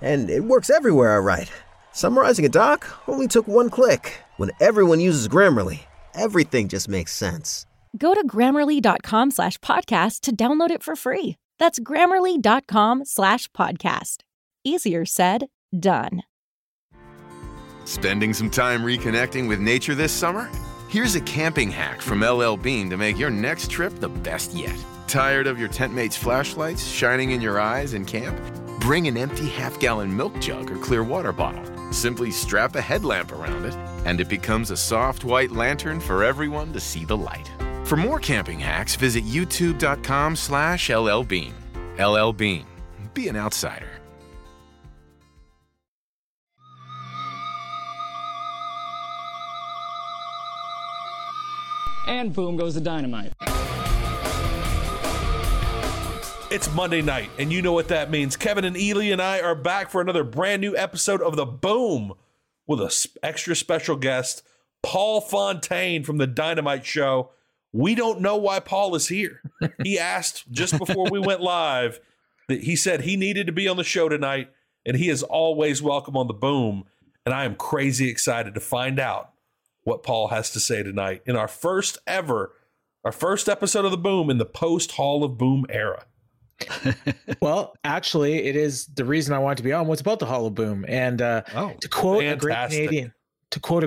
And it works everywhere I write. Summarizing a doc only took one click. When everyone uses Grammarly, everything just makes sense. Go to Grammarly.com/podcast to download it for free. That's Grammarly.com/podcast. Easier said, done. Spending some time reconnecting with nature this summer? Here's a camping hack from L.L. Bean to make your next trip the best yet. Tired of your tent mate's flashlights shining in your eyes in camp? Bring an empty half-gallon milk jug or clear water bottle. Simply strap a headlamp around it, and it becomes a soft white lantern for everyone to see the light. For more camping hacks, visit youtube.com/LLbean. LL Bean. Be an outsider. And boom goes the dynamite. It's Monday night, and you know what that means. Kevin and Ely and I are back for another brand new episode of The Boom with an extra special guest, Paul Fontaine from The Dynamite Show. We don't know why Paul is here. He asked just before we went live that he said he needed to be on the show tonight, and he is always welcome on The Boom. And I am crazy excited to find out what Paul has to say tonight in our first episode of The Boom in the post Hall of Boom era. Well, actually, it is the reason I wanted to be on was about the Hall of Boom. And to quote a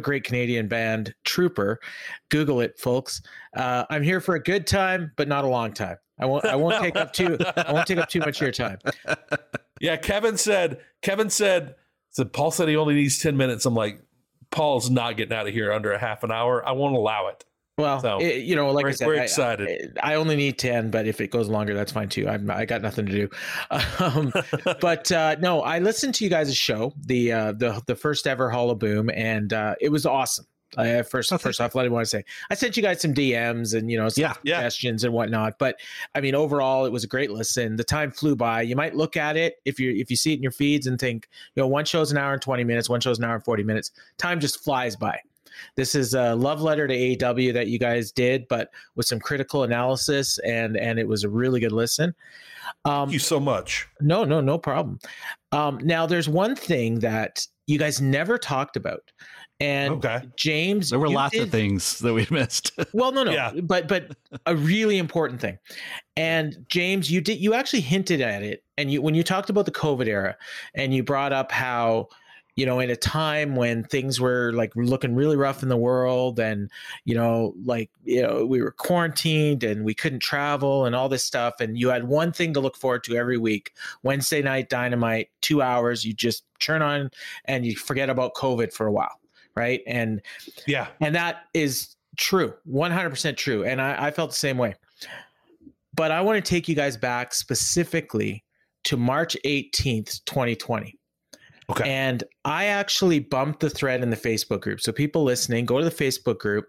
great Canadian band, Trooper, Google it, folks. I'm here for a good time, but not a long time. I won't take up too much of your time. Yeah, Kevin said Paul said he only needs 10 minutes. I'm like, Paul's not getting out of here under a half an hour. I won't allow it. Well, so, we're excited. I only need 10, but if it goes longer, that's fine too. I got nothing to do. But I listened to you guys' show, the first ever Hall of Boom, and it was awesome. First off, let me want to say I sent you guys some DMs and suggestions and whatnot. But I mean, overall, it was a great listen. The time flew by. You might look at it if you see it in your feeds and think, one show's an hour and 20 minutes, one show's an hour and 40 minutes. Time just flies by. This is a love letter to AEW that you guys did, but with some critical analysis, and it was a really good listen. Thank you so much. No problem. Now, there's one thing that you guys never talked about, and James, there were lots of things that we missed. Well, no, yeah. but a really important thing. And James, you actually hinted at it, and when you talked about the COVID era, and you brought up how, in a time when things were like looking really rough in the world and, we were quarantined and we couldn't travel and all this stuff. And you had one thing to look forward to every week, Wednesday night Dynamite, 2 hours. You just turn on and you forget about COVID for a while. Right. And yeah, and that is true. 100% true. And I felt the same way, but I want to take you guys back specifically to March 18th, 2020. Okay. And I actually bumped the thread in the Facebook group. So people listening, go to the Facebook group,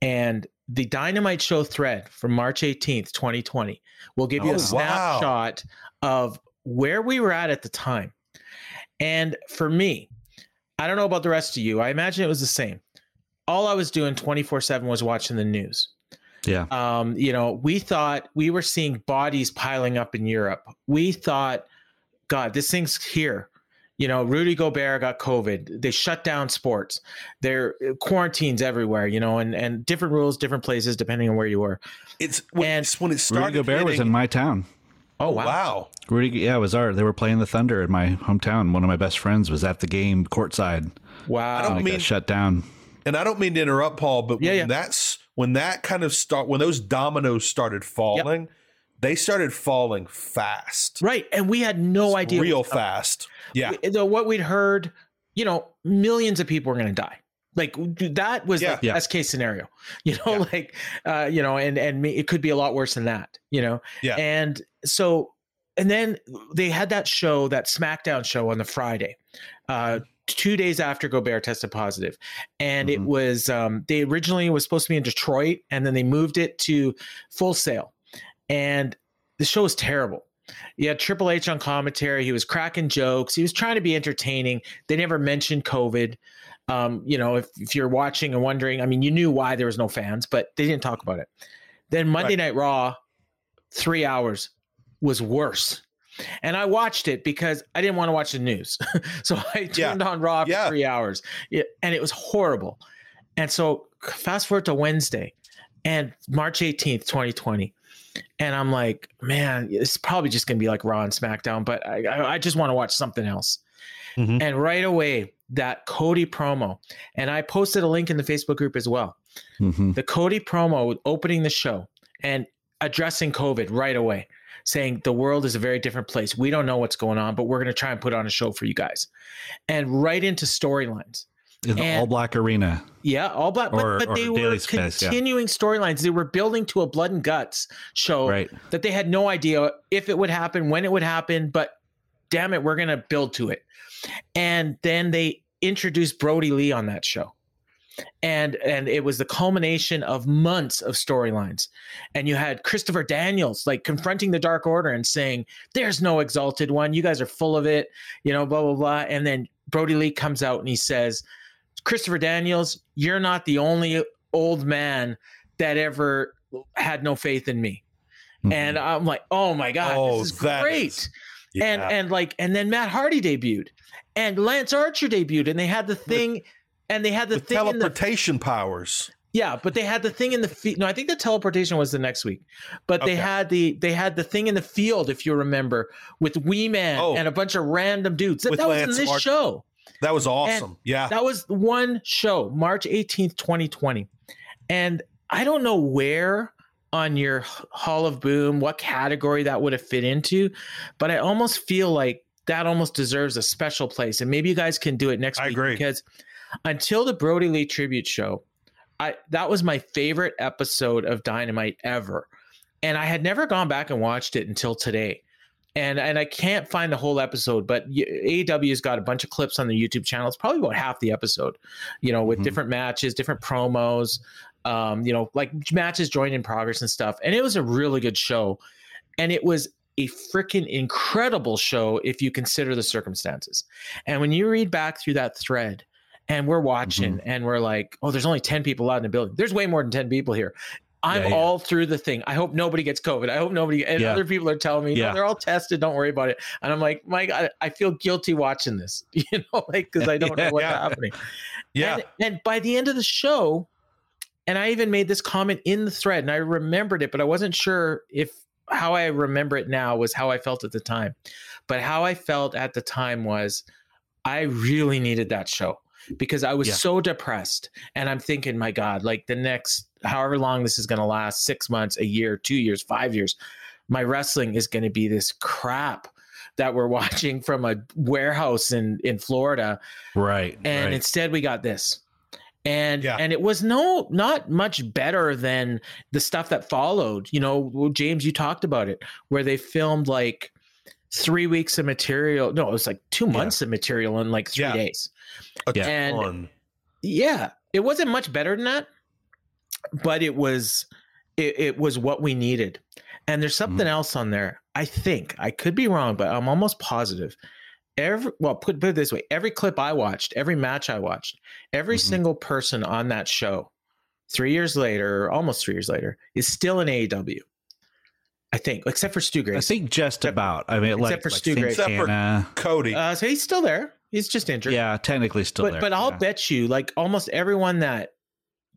and the Dynamite Show thread from March 18th, 2020 will give you a snapshot of where we were at the time. And for me, I don't know about the rest of you. I imagine it was the same. All I was doing 24/7 was watching the news. Yeah. We thought we were seeing bodies piling up in Europe. We thought, God, this thing's here. Rudy Gobert got COVID. They shut down sports. There are quarantines everywhere, and different rules, different places, depending on where you were. When it started, Rudy Gobert was in my town. Oh, wow. Rudy, yeah, it was they were playing the Thunder in my hometown. One of my best friends was at the game courtside. Wow. Got shut down. And I don't mean to interrupt, Paul, but when those dominoes started falling, they started falling fast. Right. And we had no idea. Real fast. Yeah. What we'd heard, millions of people were going to die. Like that was the best case scenario, and it could be a lot worse than that, Yeah. And so And then they had that show, that SmackDown show on the Friday, 2 days after Gobert tested positive. And it was, they originally was supposed to be in Detroit, and then they moved it to Full Sail. And the show was terrible. You had Triple H on commentary. He was cracking jokes. He was trying to be entertaining. They never mentioned COVID. You know, if you're watching and wondering, I mean, you knew why there was no fans, but they didn't talk about it. Then Monday Night Raw, 3 hours, was worse. And I watched it because I didn't want to watch the news. So I turned on Raw for 3 hours, and it was horrible. And so fast forward to Wednesday and March 18th, 2020. And I'm like, man, it's probably just going to be like Raw and SmackDown, but I just want to watch something else. And right away, that Cody promo, and I posted a link in the Facebook group as well. The Cody promo opening the show and addressing COVID right away, saying the world is a very different place. We don't know what's going on, but we're going to try and put on a show for you guys. And right into storylines. In the all-black arena. Yeah, all-black. But they were continuing storylines. They were building to a blood and guts show that they had no idea if it would happen, when it would happen, but damn it, we're going to build to it. And then they introduced Brodie Lee on that show. And it was the culmination of months of storylines. And you had Christopher Daniels like confronting the Dark Order and saying, there's no exalted one. You guys are full of it, you know, blah, blah, blah. And then Brodie Lee comes out and he says, Christopher Daniels, you're not the only old man that ever had no faith in me. And I'm like, oh my God, this is great. And then Matt Hardy debuted and Lance Archer debuted, and they had the thing and they had the thing teleportation in the, powers. Yeah, but they had the thing in the field. No, I think the teleportation was the next week. But they had the thing in the field, if you remember, with Wee Man and a bunch of random dudes. That was in this show. That was awesome. And that was one show, March 18th, 2020. And I don't know where on your Hall of Boom, what category that would have fit into, but I almost feel like that almost deserves a special place. And maybe you guys can do it next week. I agree. Because until the Brodie Lee tribute show, that was my favorite episode of Dynamite ever. And I had never gone back and watched it until today. And I can't find the whole episode, but AEW's got a bunch of clips on the YouTube channel. It's probably about half the episode, you know, with different matches, different promos, you know, like matches joined in progress and stuff. And it was a really good show. And it was a freaking incredible show if you consider the circumstances. And when you read back through that thread, and we're watching and we're like, oh, there's only 10 people out in the building. There's way more than 10 people here. I'm all through the thing. I hope nobody gets COVID. I hope nobody, and other people are telling me, no, they're all tested. Don't worry about it. And I'm like, my God, I feel guilty watching this, you know, like, cause I don't know what's happening. And by the end of the show, and I even made this comment in the thread and I remembered it, but I wasn't sure if how I remember it now was how I felt at the time, but how I felt at the time was I really needed that show because I was so depressed and I'm thinking, my God, like the next, however long this is going to last, 6 months, a year, 2 years, 5 years, my wrestling is going to be this crap that we're watching from a warehouse in Florida. And instead we got this. And it was not much better than the stuff that followed. You know, James, you talked about it, where they filmed like 3 weeks of material. No, it was like 2 months of material in like 3 days. It wasn't much better than that. But it was what we needed. And there's something else on there. I think I could be wrong, but I'm almost positive. Put it this way. Every clip I watched, every match I watched, every single person on that show 3 years later, almost 3 years later, is still in AEW. I think, except for Stu Grace. I think just about. I mean, except for Stu Grace. Except for Cody. So he's still there. He's just injured. Yeah, technically still there. But I'll bet you, like almost everyone that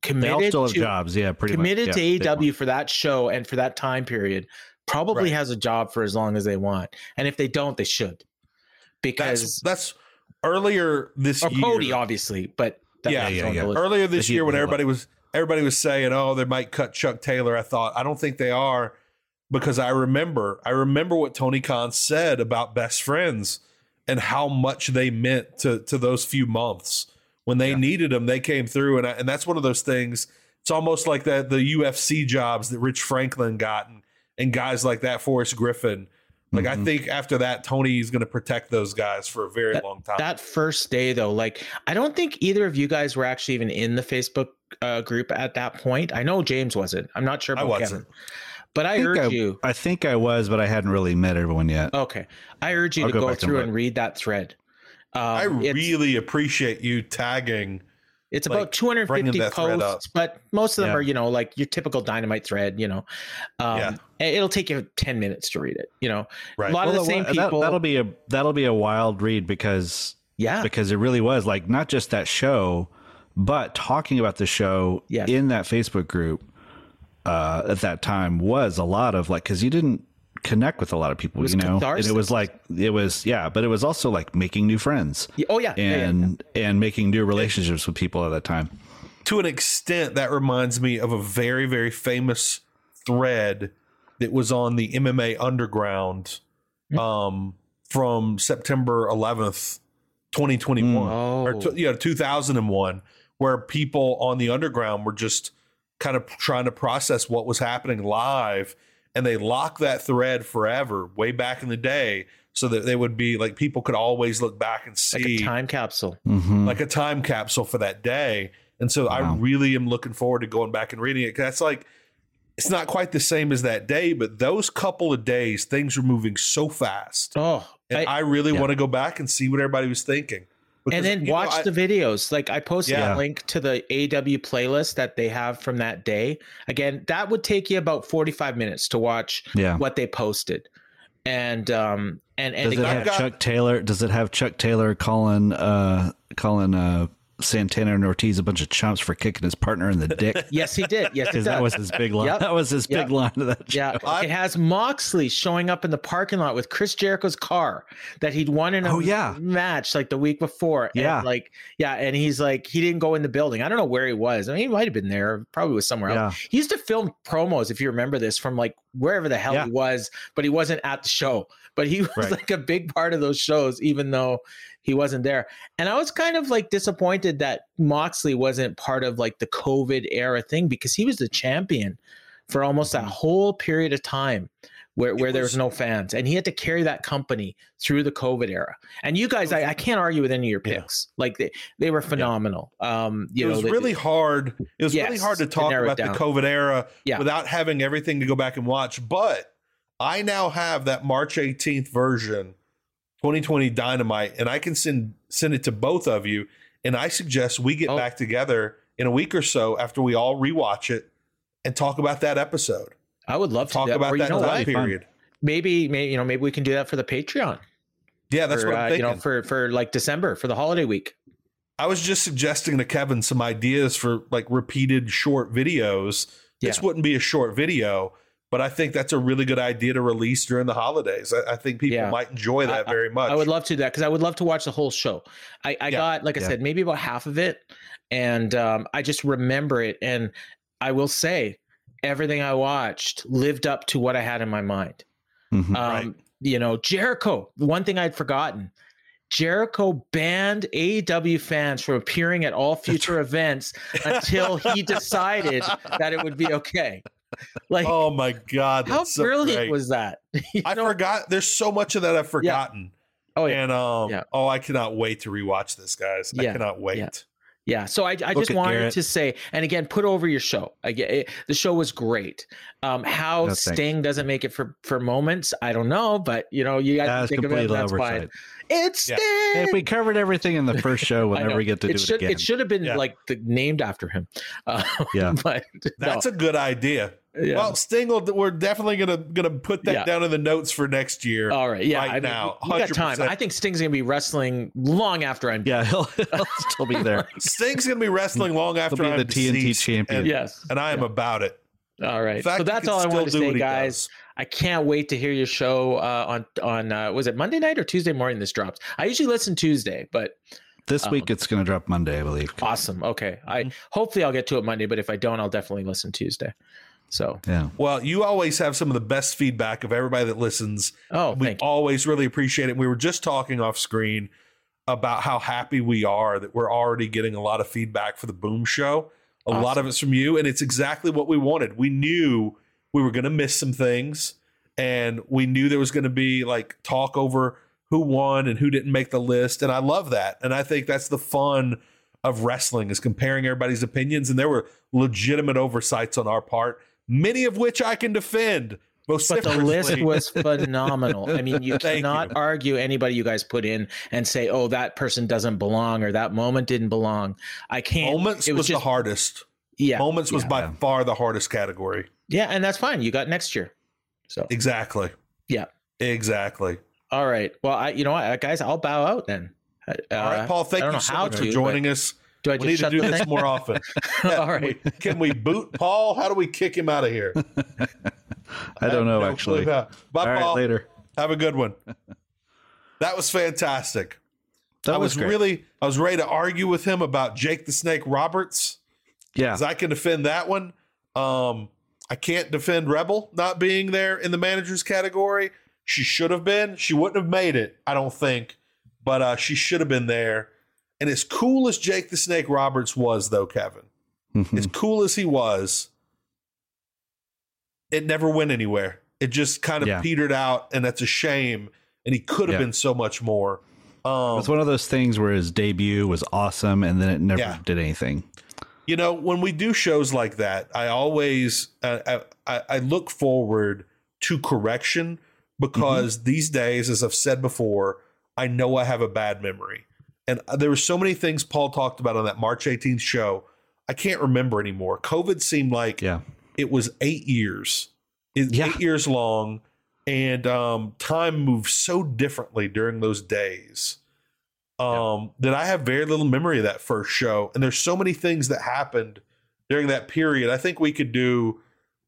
committed still have jobs, pretty much. Committed to AEW for that show and for that time period probably has a job for as long as they want. And if they don't, they should. Because that's earlier this year. Cody, obviously, but earlier this year when everybody was saying, oh, they might cut Chuck Taylor, I thought, I don't think they are, because I remember what Tony Khan said about Best Friends and how much they meant to those few months. When they needed them, they came through, and that's one of those things. It's almost like the UFC jobs that Rich Franklin got, and guys like that, Forrest Griffin, Like, I think after that, Tony is going to protect those guys for a very long time. That first day, though, like, I don't think either of you guys were actually even in the Facebook group at that point. I know James wasn't. I'm not sure about Kevin. But I urge you. I think I was, but I hadn't really met everyone yet. Okay. I urge you to go through and read that thread. I really appreciate you tagging. It's like about 250 posts, but most of them are, you know, like your typical Dynamite thread, you know. It'll take you 10 minutes to read it, you know. Right. A lot of the same people. That'll be a wild read because it really was like not just that show, but talking about the show in that Facebook group at that time was a lot of like, because you didn't connect with a lot of people, you know, and it was like, but it was also like making new friends. And making new relationships with people at that time. To an extent, that reminds me of a very, very famous thread that was on the MMA Underground from September 11th, 2021, 2001, where people on the Underground were just kind of trying to process what was happening live. And they locked that thread forever, way back in the day, so that they would be like, people could always look back and see. Like a time capsule. Mm-hmm. Like a time capsule for that day. And so I really am looking forward to going back and reading it. Cause that's like, it's not quite the same as that day, but those couple of days, things were moving so fast. Oh, and I really want to go back and see what everybody was thinking. Because, and then watch the videos. Like I posted a link to the AEW playlist that they have from that day. Again, that would take you about 45 minutes to watch what they posted. And does it have Chuck Taylor? Does it have Chuck Taylor calling Santana and Ortiz a bunch of chumps for kicking his partner in the dick? Yes, he did. Yes, because that was his big line. Yep. That was his big line of that show. Yeah, it has Moxley showing up in the parking lot with Chris Jericho's car that he'd won in a match like the week before. Yeah, and and he's like, he didn't go in the building. I don't know where he was. I mean, he might have been there. Probably was somewhere else. He used to film promos, if you remember this, from like wherever the hell he was, but he wasn't at the show. But he was like a big part of those shows, even though he wasn't there. And I was kind of like disappointed that Moxley wasn't part of like the COVID era thing, because he was the champion for almost that whole period of time where there was no fans, and he had to carry that company through the COVID era. And you guys, I can't argue with any of your picks. Like they were phenomenal. It was really hard to talk about the COVID era without having everything to go back and watch. But I now have that March 18th version 2020 Dynamite, and I can send it to both of you, and I suggest we get back together in a week or so after we all rewatch it and talk about that episode. I would love to talk about that time period. Maybe maybe we can do that for the Patreon. Yeah, that's what I'm thinking. For like December, for the holiday week. I was just suggesting to Kevin some ideas for like repeated short videos. Yeah. This wouldn't be a short video, but I think that's a really good idea to release during the holidays. I think people might enjoy that very much. I would love to do that, because I would love to watch the whole show. I got, like I said, maybe about half of it, and I just remember it. And I will say, everything I watched lived up to what I had in my mind. Mm-hmm, You know, Jericho, one thing I'd forgotten, Jericho banned AEW fans from appearing at all future events until he decided that it would be okay. Like, oh my God, how brilliant was that? I forgot. There's so much of that I've forgotten. Yeah. Oh yeah. And I cannot wait to rewatch this, guys. I cannot wait. Yeah. So I just wanted to say, and again, put over your show. The show was great. How Sting doesn't make it for moments, I don't know, but you know, you guys think of it. That's fine. It's Sting. If we covered everything in the first show, we'll never get to do it again. It should have been like named after him. But that's a good idea. Yeah. Well, Sting, we're definitely gonna put that down in the notes for next year. All right, now, 100%. We got time. I think Sting's gonna be wrestling long after I'm. Yeah, he'll still be there. Sting's gonna be wrestling long after I'm the TNT champion. And I am about it. All right, so that's all I wanted to say, guys. I can't wait to hear your show on was it Monday night or Tuesday morning this drops? I usually listen Tuesday, but. This week it's going to drop Monday, I believe. Awesome. Okay. Hopefully I'll get to it Monday, but if I don't, I'll definitely listen Tuesday. So, yeah. Well, you always have some of the best feedback of everybody that listens. Oh, we always really appreciate it. We were just talking off screen about how happy we are that we're already getting a lot of feedback for the Boom Show. A lot of it's from you, and it's exactly what we wanted. We knew we were going to miss some things, and we knew there was going to be like talk over who won and who didn't make the list. And I love that. And I think that's the fun of wrestling, is comparing everybody's opinions. And there were legitimate oversights on our part, many of which I can defend. But the list was phenomenal. I mean, you cannot argue anybody you guys put in and say, oh, that person doesn't belong or that moment didn't belong. I can't. Moments was the hardest. Yeah. Moments was by far the hardest category. Yeah. And that's fine. You got next year. So exactly. Yeah, exactly. All right. Well, you know what, guys, I'll bow out then. All right, Paul, thank you so much for joining us. Do I just shut the thing? We need to do this more often. All right. Can we boot Paul? How do we kick him out of here? I don't know, actually. Bye, Paul. All right, later. Have a good one. That was fantastic. That was great. I was ready to argue with him about Jake the Snake Roberts. Yeah. Because I can defend that one. I can't defend Rebel not being there in the manager's category. She should have been. She wouldn't have made it, I don't think. But she should have been there. And as cool as Jake the Snake Roberts was, though, Kevin, as cool as he was, it never went anywhere. It just kind of petered out, and that's a shame. And he could have been so much more. It's one of those things where his debut was awesome, and then it never did anything. You know, when we do shows like that, I always I look forward to correction, because these days, as I've said before, I know I have a bad memory. And there were so many things Paul talked about on that March 18th show, I can't remember anymore. COVID seemed like it was 8 years. It's 8 years long, and time moved so differently during those days that I have very little memory of that first show. And there's so many things that happened during that period. I think we could do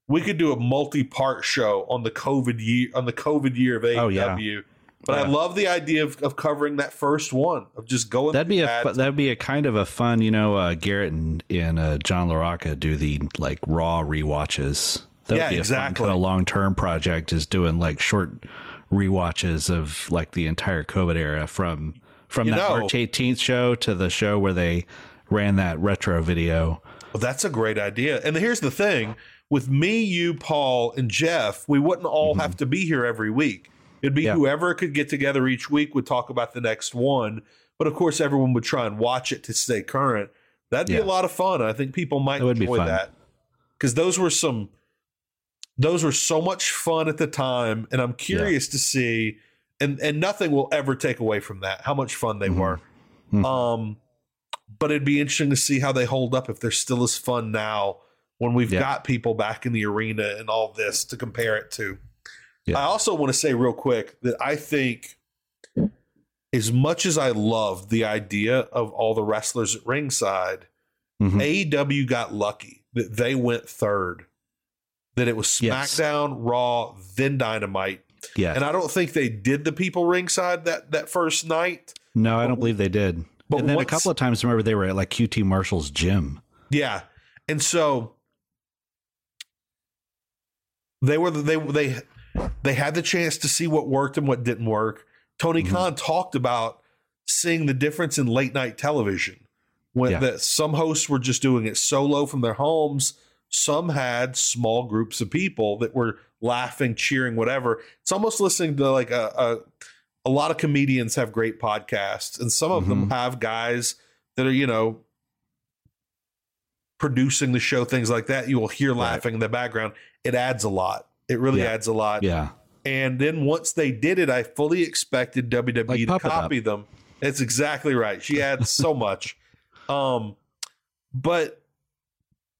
a multi-part show on the COVID year of AEW. Oh, yeah. But I love the idea of covering that first one, of just going. That'd be a kind of a fun, you know, Garrett and John LaRocca do the like Raw rewatches. That would be a fun kind of long-term project, is doing like short rewatches of like the entire COVID era from that March 18th show to the show where they ran that retro video. Well, that's a great idea. And here's the thing with me, you, Paul, and Jeff, we wouldn't all have to be here every week. It'd be whoever could get together each week would talk about the next one. But, of course, everyone would try and watch it to stay current. That'd be a lot of fun. I think people might enjoy that. Because those were so much fun at the time. And I'm curious to see, and nothing will ever take away from that, how much fun they were. Mm-hmm. But it'd be interesting to see how they hold up, if they're still as fun now when we've got people back in the arena and all this to compare it to. Yeah. I also want to say real quick that I think as much as I love the idea of all the wrestlers at ringside, AEW got lucky that they went third, that it was SmackDown, Raw, then Dynamite. Yeah. And I don't think they did the people ringside that first night. No, I don't believe they did. But and then a couple of times, remember, they were at like QT Marshall's gym. Yeah. And so they had the chance to see what worked and what didn't work. Tony Khan talked about seeing the difference in late night television, when that some hosts were just doing it solo from their homes. Some had small groups of people that were laughing, cheering, whatever. It's almost listening to like a lot of comedians have great podcasts, and some of them have guys that are, you know, producing the show, things like that. You will hear laughing in the background. It adds a lot. It really adds a lot. Yeah. And then once they did it, I fully expected WWE to copy them. That's exactly right. She adds so much. But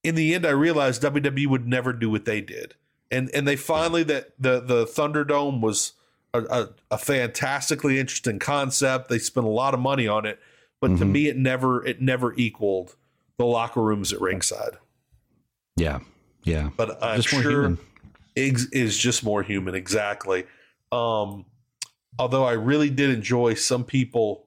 in the end, I realized WWE would never do what they did. And they finally, that the Thunderdome was a fantastically interesting concept. They spent a lot of money on it. But to me, it never equaled the locker rooms at ringside. Yeah. Yeah. But I'm just sure... is just more human. Exactly. Although I really did enjoy some people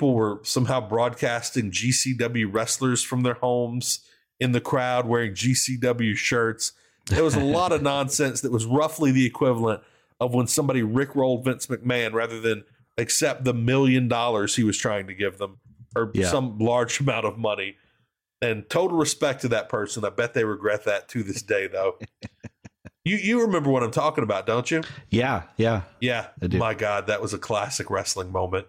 were somehow broadcasting GCW wrestlers from their homes in the crowd wearing GCW shirts. There was a lot of nonsense that was roughly the equivalent of when somebody rickrolled Vince McMahon rather than accept the $1 million he was trying to give them, or some large amount of money. And total respect to that person. I bet they regret that to this day, though. You remember what I'm talking about, don't you? Yeah. My God, that was a classic wrestling moment.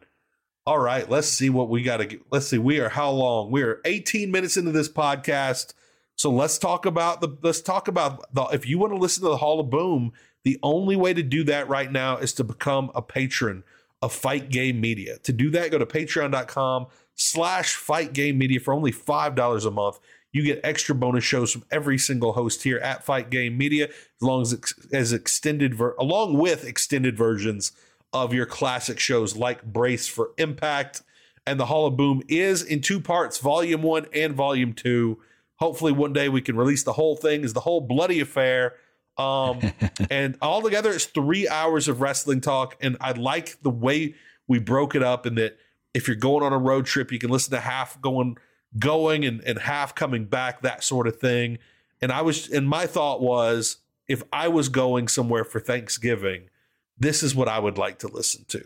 All right, let's see what we got to get. Let's see. We are how long? We are 18 minutes into this podcast. So let's talk about if you want to listen to the Hall of Boom, the only way to do that right now is to become a patron of Fight Game Media. To do that, go to patreon.com/Fight Game Media for only $5 a month. You get extra bonus shows from every single host here at Fight Game Media, along with extended versions of your classic shows like Brace for Impact. And the Hall of Boom is in two parts, Volume 1 and Volume 2. Hopefully one day we can release the whole thing, is the whole bloody affair. And all together, it's 3 hours of wrestling talk. And I like the way we broke it up, in that if you're going on a road trip, you can listen to half going and half coming back, that sort of thing. And my thought was, if I was going somewhere for Thanksgiving, this is what I would like to listen to.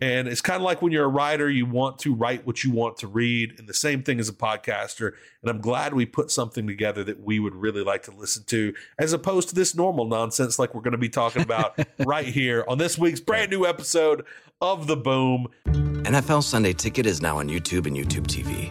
And it's kind of like when you're a writer, you want to write what you want to read, and the same thing as a podcaster. And I'm glad we put something together that we would really like to listen to, as opposed to this normal nonsense like we're going to be talking about right here on this week's brand new episode of The Boom. NFL Sunday Ticket is now on YouTube and YouTube TV,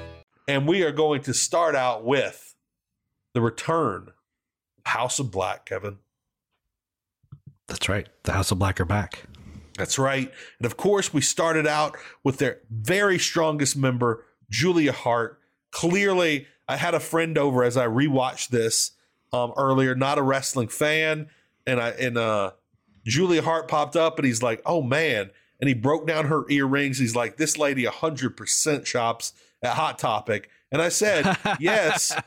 And we are going to start out with the return House of Black, Kevin. That's right. The House of Black are back. That's right. And of course, we started out with their very strongest member, Julia Hart. Clearly, I had a friend over as I rewatched this earlier, not a wrestling fan. And Julia Hart popped up, and he's like, oh, man. And he broke down her earrings. He's like, this lady 100% shops at Hot Topic. And I said, yes,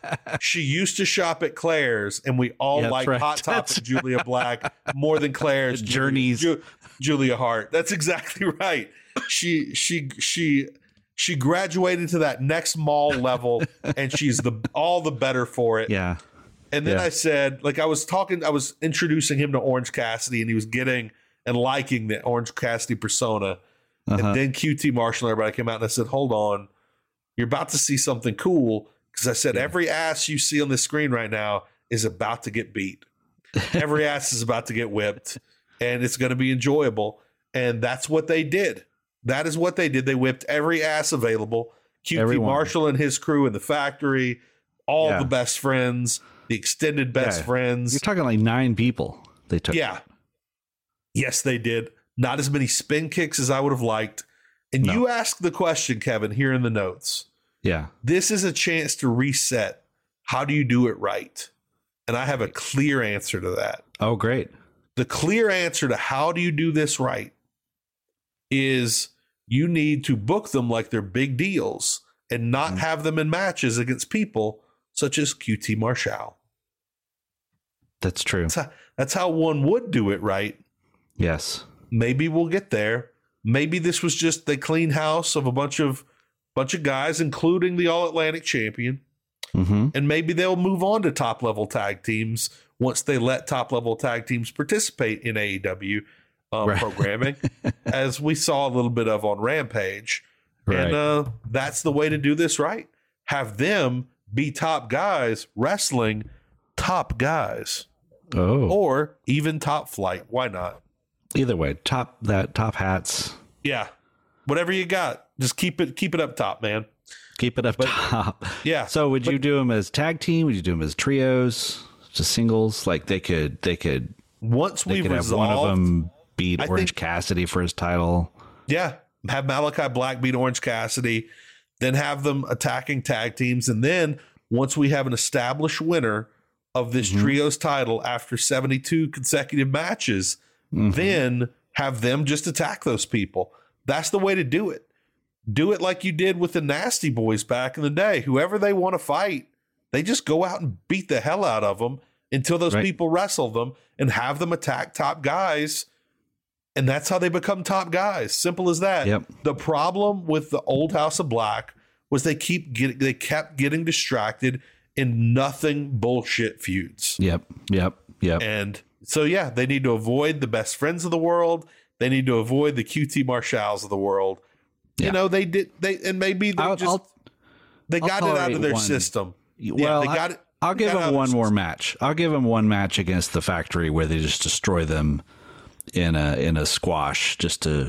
she used to shop at Claire's, and we all like right. Hot Topic Julia Black more than Claire's. Journeys. Julia Hart. That's exactly right. She graduated to that next mall level, and she's all the better for it. Yeah. And then I said, like, I was introducing him to Orange Cassidy, and he was getting and liking the Orange Cassidy persona. Uh-huh. And then QT Marshall and everybody came out, and I said, hold on. You're about to see something cool, because I said every ass you see on the screen right now is about to get beat. Every ass is about to get whipped, and it's going to be enjoyable. And that's what they did. That is what they did. They whipped every ass available. QT Marshall and his crew in the factory, all the best friends, the extended best friends. You're talking like 9 people they took. Yeah. Yes, they did. Not as many spin kicks as I would have liked. And you asked the question, Kevin, here in the notes. Yeah. This is a chance to reset. How do you do it right? And I have a clear answer to that. Oh, great. The clear answer to how do you do this right is you need to book them like they're big deals and not have them in matches against people such as QT Marshall. That's true. That's how one would do it right. Yes. Maybe we'll get there. Maybe this was just the clean house of a bunch of guys, including the All-Atlantic champion. Mm-hmm. And maybe they'll move on to top-level tag teams once they let top-level tag teams participate in AEW programming, as we saw a little bit of on Rampage. Right. And that's the way to do this right. Have them be top guys wrestling top guys. Oh. Or even top flight. Why not? Either way, top hats. Yeah. Whatever you got, just keep it up top, man. Keep it up top. Yeah. So would you do them as tag team? Would you do them as trios? Just singles? Like they could have one of them beat Orange Cassidy for his title. Yeah. Have Malachi Black beat Orange Cassidy, then have them attacking tag teams. And then once we have an established winner of this trios title after 72 consecutive matches, then have them just attack those people. That's the way to do it. Do it like you did with the Nasty Boys back in the day. Whoever they want to fight, they just go out and beat the hell out of them until those people wrestle them and have them attack top guys. And that's how they become top guys. Simple as that. Yep. The problem with the old House of Black was they kept getting distracted in nothing bullshit feuds. Yep. And so, yeah, they need to avoid the Best Friends of the world. They need to avoid the QT Marshalls of the world. Yeah. You know, they did. Maybe they got it out of their system. I'll give them one more match. I'll give them one match against the Factory where they just destroy them in a squash just to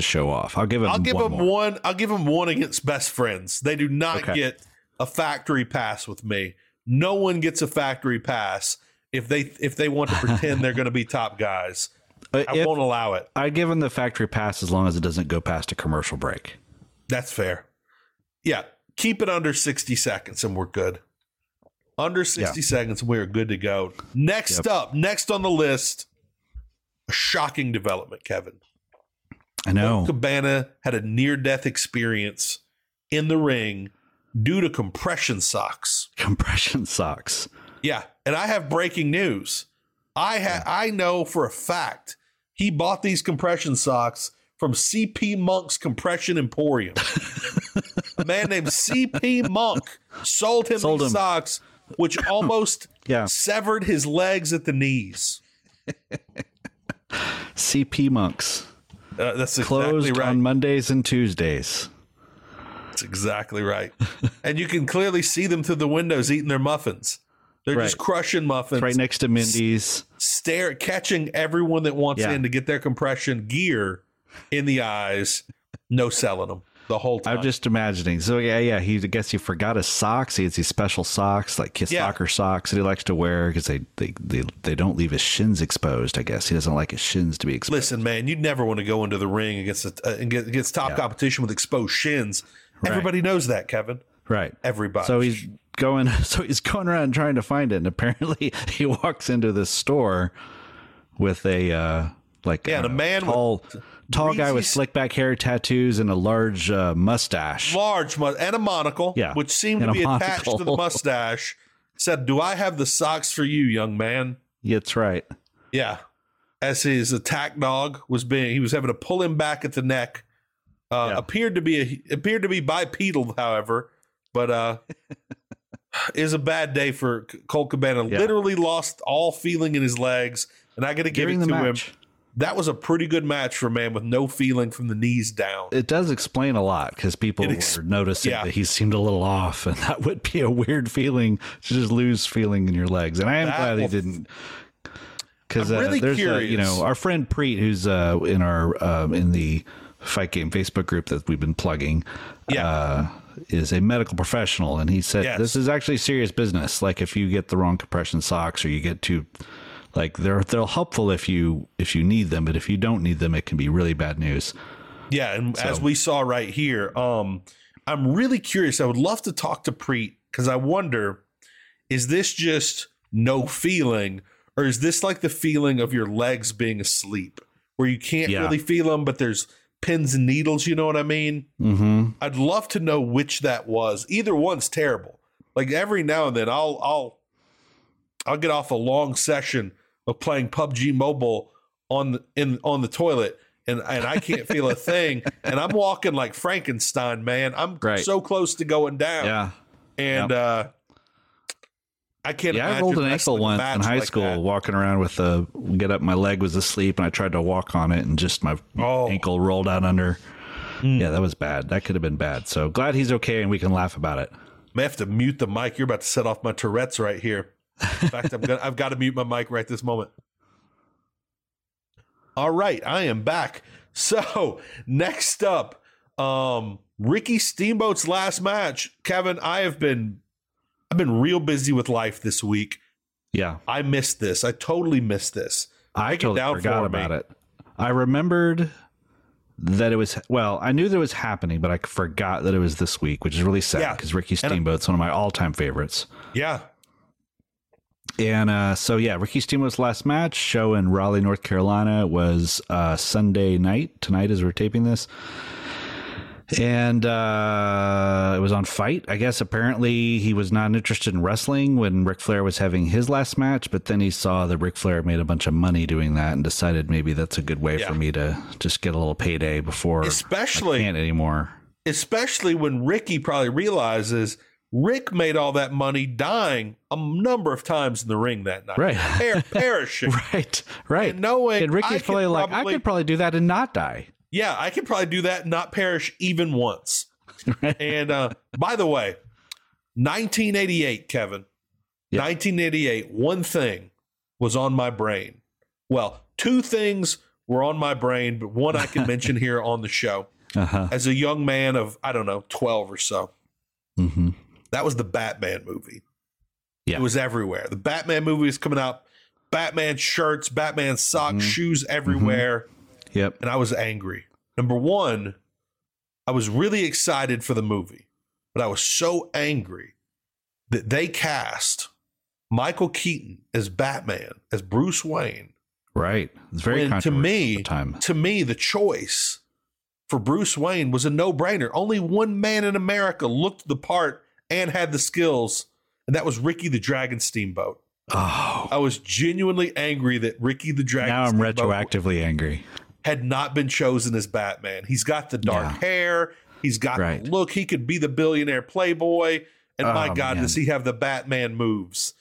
show off. I'll give them one against Best Friends. They do not get a Factory pass with me. No one gets a Factory pass if they want to pretend they're going to be top guys. I won't allow it. I give them the Factory pass as long as it doesn't go past a commercial break. That's fair. Yeah. Keep it under 60 seconds and we're good. Under 60 seconds, we are good to go. Next on the list, a shocking development, Kevin. I know. Colt Cabana had a near-death experience in the ring due to compression socks. Yeah. And I have breaking news. I know for a fact he bought these compression socks from CP Monk's Compression Emporium. A man named CP Monk sold him these socks, which almost severed his legs at the knees. CP Monk's. That's closed exactly right. On Mondays and Tuesdays. That's exactly right. And you can clearly see them through the windows eating their muffins. They're just crushing muffins. It's right next to Mindy's. Catching everyone that wants in to get their compression gear in the eyes. No selling them the whole time. I'm just imagining. So, yeah. I guess he forgot his socks. He has these special socks, like soccer socks that he likes to wear because they don't leave his shins exposed, I guess. He doesn't like his shins to be exposed. Listen, man, you'd never want to go into the ring against top competition with exposed shins. Right. Everybody knows that, Kevin. Right. Everybody. So he's going around trying to find it, and apparently he walks into this store with a tall guy with slick back hair, tattoos, and a large mustache, and a monocle, which seemed to be attached to the mustache. Said, "Do I have the socks for you, young man?" That's right. Yeah, as his attack dog he was having to pull him back at the neck. Appeared to be bipedal, however. But it was a bad day for Colt Cabana. Yeah. Literally lost all feeling in his legs, and I got to give it to him. That was a pretty good match for a man with no feeling from the knees down. It does explain a lot because people were noticing that he seemed a little off, and that would be a weird feeling to just lose feeling in your legs. And I am glad he didn't. Because there's curious. Our friend Preet, who's in our in the Fight Game Facebook group that we've been plugging. Yeah. Is a medical professional, and he said this is actually serious business. Like if you get the wrong compression socks or you get too, like they're helpful if you need them, but if you don't need them, it can be really bad news. Yeah, and as we saw right here, I'm really curious. I would love to talk to Preet because I wonder, is this just no feeling, or is this like the feeling of your legs being asleep, where you can't really feel them, but there's pins and needles, you know what I mean? Mm-hmm. I'd love to know which that was. Either one's terrible. Like every now and then, I'll get off a long session of playing PUBG Mobile on the toilet, and I can't feel a thing, and I'm walking like Frankenstein, man. I'm so close to going down. Yeah, and I can't. Yeah, I rolled an ankle once in high school, walking around with a get up. My leg was asleep, and I tried to walk on it, and just my ankle rolled out under. Mm. Yeah, that was bad. That could have been bad. So glad he's okay, and we can laugh about it. I have to mute the mic. You're about to set off my Tourette's right here. In fact, I've got to mute my mic right this moment. All right, I am back. So next up, Ricky Steamboat's last match. Kevin, I've been real busy with life this week. Yeah. I totally missed this. I totally forgot about it. I remembered that it was, well, I knew that it was happening, but I forgot that it was this week, which is really sad because Ricky Steamboat's one of my all-time favorites. Yeah. And so, yeah, Ricky Steamboat's last match, show in Raleigh, North Carolina, was Sunday night. Tonight as we're taping this. And it was on Fight. I guess apparently he was not interested in wrestling when Ric Flair was having his last match, but then he saw that Ric Flair made a bunch of money doing that and decided maybe that's a good way for me to just get a little payday before I can't anymore. Especially when Ricky probably realizes Rick made all that money dying a number of times in the ring that night. Right. Perishing. Right. And knowing, and Ricky's probably like, I could probably do that and not die. Yeah, I can probably do that and not perish even once. And by the way, 1988, Kevin. Yep. 1988, one thing was on my brain. Well, two things were on my brain, but one I can mention here on the show. Uh-huh. As a young man of, I don't know, 12 or so, mm-hmm. that was the Batman movie. Yeah. It was everywhere. The Batman movie was coming out. Batman shirts, Batman socks, mm-hmm. shoes everywhere. Mm-hmm. Yep. And I was angry. Number one, I was really excited for the movie, but I was so angry that they cast Michael Keaton as Batman, as Bruce Wayne. Right. It's very controversial at the time. To me, the choice for Bruce Wayne was a no-brainer. Only one man in America looked the part and had the skills, and that was Ricky the Dragon Steamboat. Oh. I was genuinely angry that Ricky the Dragon Steamboat. Now I'm retroactively angry. Had not been chosen as Batman. He's got the dark hair. He's got the look. He could be the billionaire playboy. And my God, does he have the Batman moves?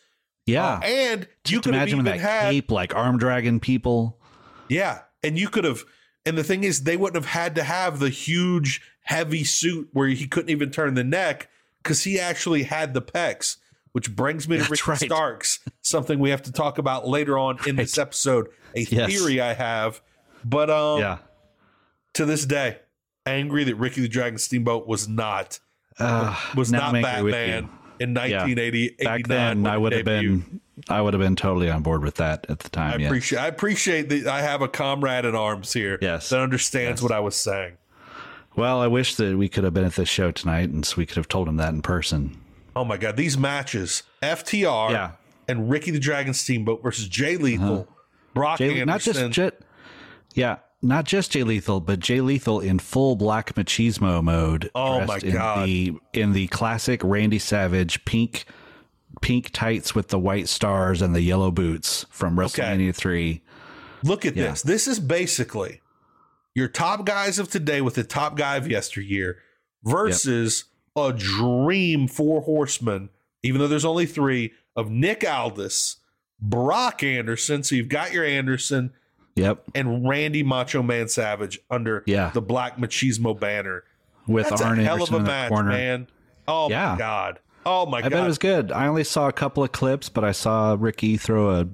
Yeah. And you could imagine that cape, like arm dragon people. Yeah. And you could have. And the thing is, they wouldn't have had to have the huge, heavy suit where he couldn't even turn the neck because he actually had the pecs, which brings me to Ricky Starks, something we have to talk about later on in this episode. A theory I have. But to this day, angry that Ricky the Dragon Steamboat was not Batman in 1980. Back then, I would have been totally on board with that at the time. I appreciate that I have a comrade at arms here that understands what I was saying. Well, I wish that we could have been at this show tonight, and so we could have told him that in person. Oh my God, these matches: FTR and Ricky the Dragon Steamboat versus Jay Lethal, Brock Anderson. Not just Jay Lethal, but Jay Lethal in full black machismo mode. Oh my God! In the classic Randy Savage pink tights with the white stars and the yellow boots from WrestleMania 3. Look at this. This is basically your top guys of today with the top guy of yesteryear versus a dream four horsemen, even though there's only three, of Nick Aldis, Brock Anderson. So you've got your Anderson. Yep. And Randy Macho Man Savage under the black machismo banner. With That's Arn a hell Anderson of a match, corner. Man. Oh, my God. Oh, my God. I bet it was good. I only saw a couple of clips, but I saw Ricky throw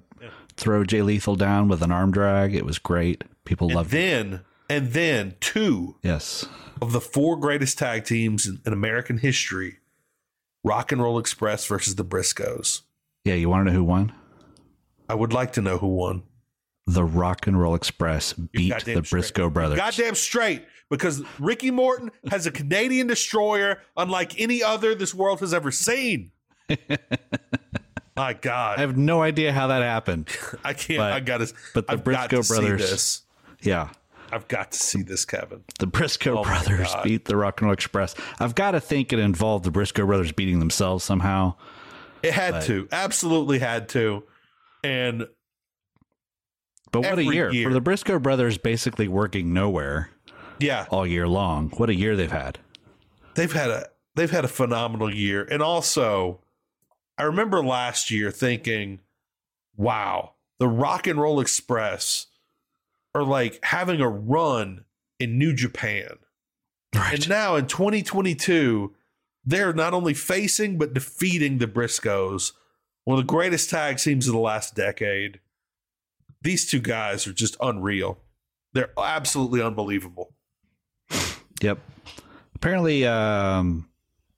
Jay Lethal down with an arm drag. It was great. People loved it. And then two of the four greatest tag teams in American history, Rock and Roll Express versus the Briscoes. Yeah, you want to know who won? I would like to know who won. The Rock and Roll Express beat the Briscoe Brothers. Goddamn straight, because Ricky Morton has a Canadian destroyer unlike any other this world has ever seen. My God. I have no idea how that happened. I can't. But the Briscoe Brothers. Yeah. I've got to see this, Kevin. The Briscoe Brothers beat the Rock and Roll Express. I've got to think it involved the Briscoe Brothers beating themselves somehow. It had to. Absolutely had to. And... But what a year for the Briscoe Brothers, basically working nowhere. Yeah, all year long. What a year they've had. They've had a phenomenal year. And also, I remember last year thinking, "Wow, the Rock and Roll Express are like having a run in New Japan." Right. And now in 2022, they're not only facing but defeating the Briscoes, one of the greatest tag teams of the last decade. These two guys are just unreal. They're absolutely unbelievable. Yep. Apparently,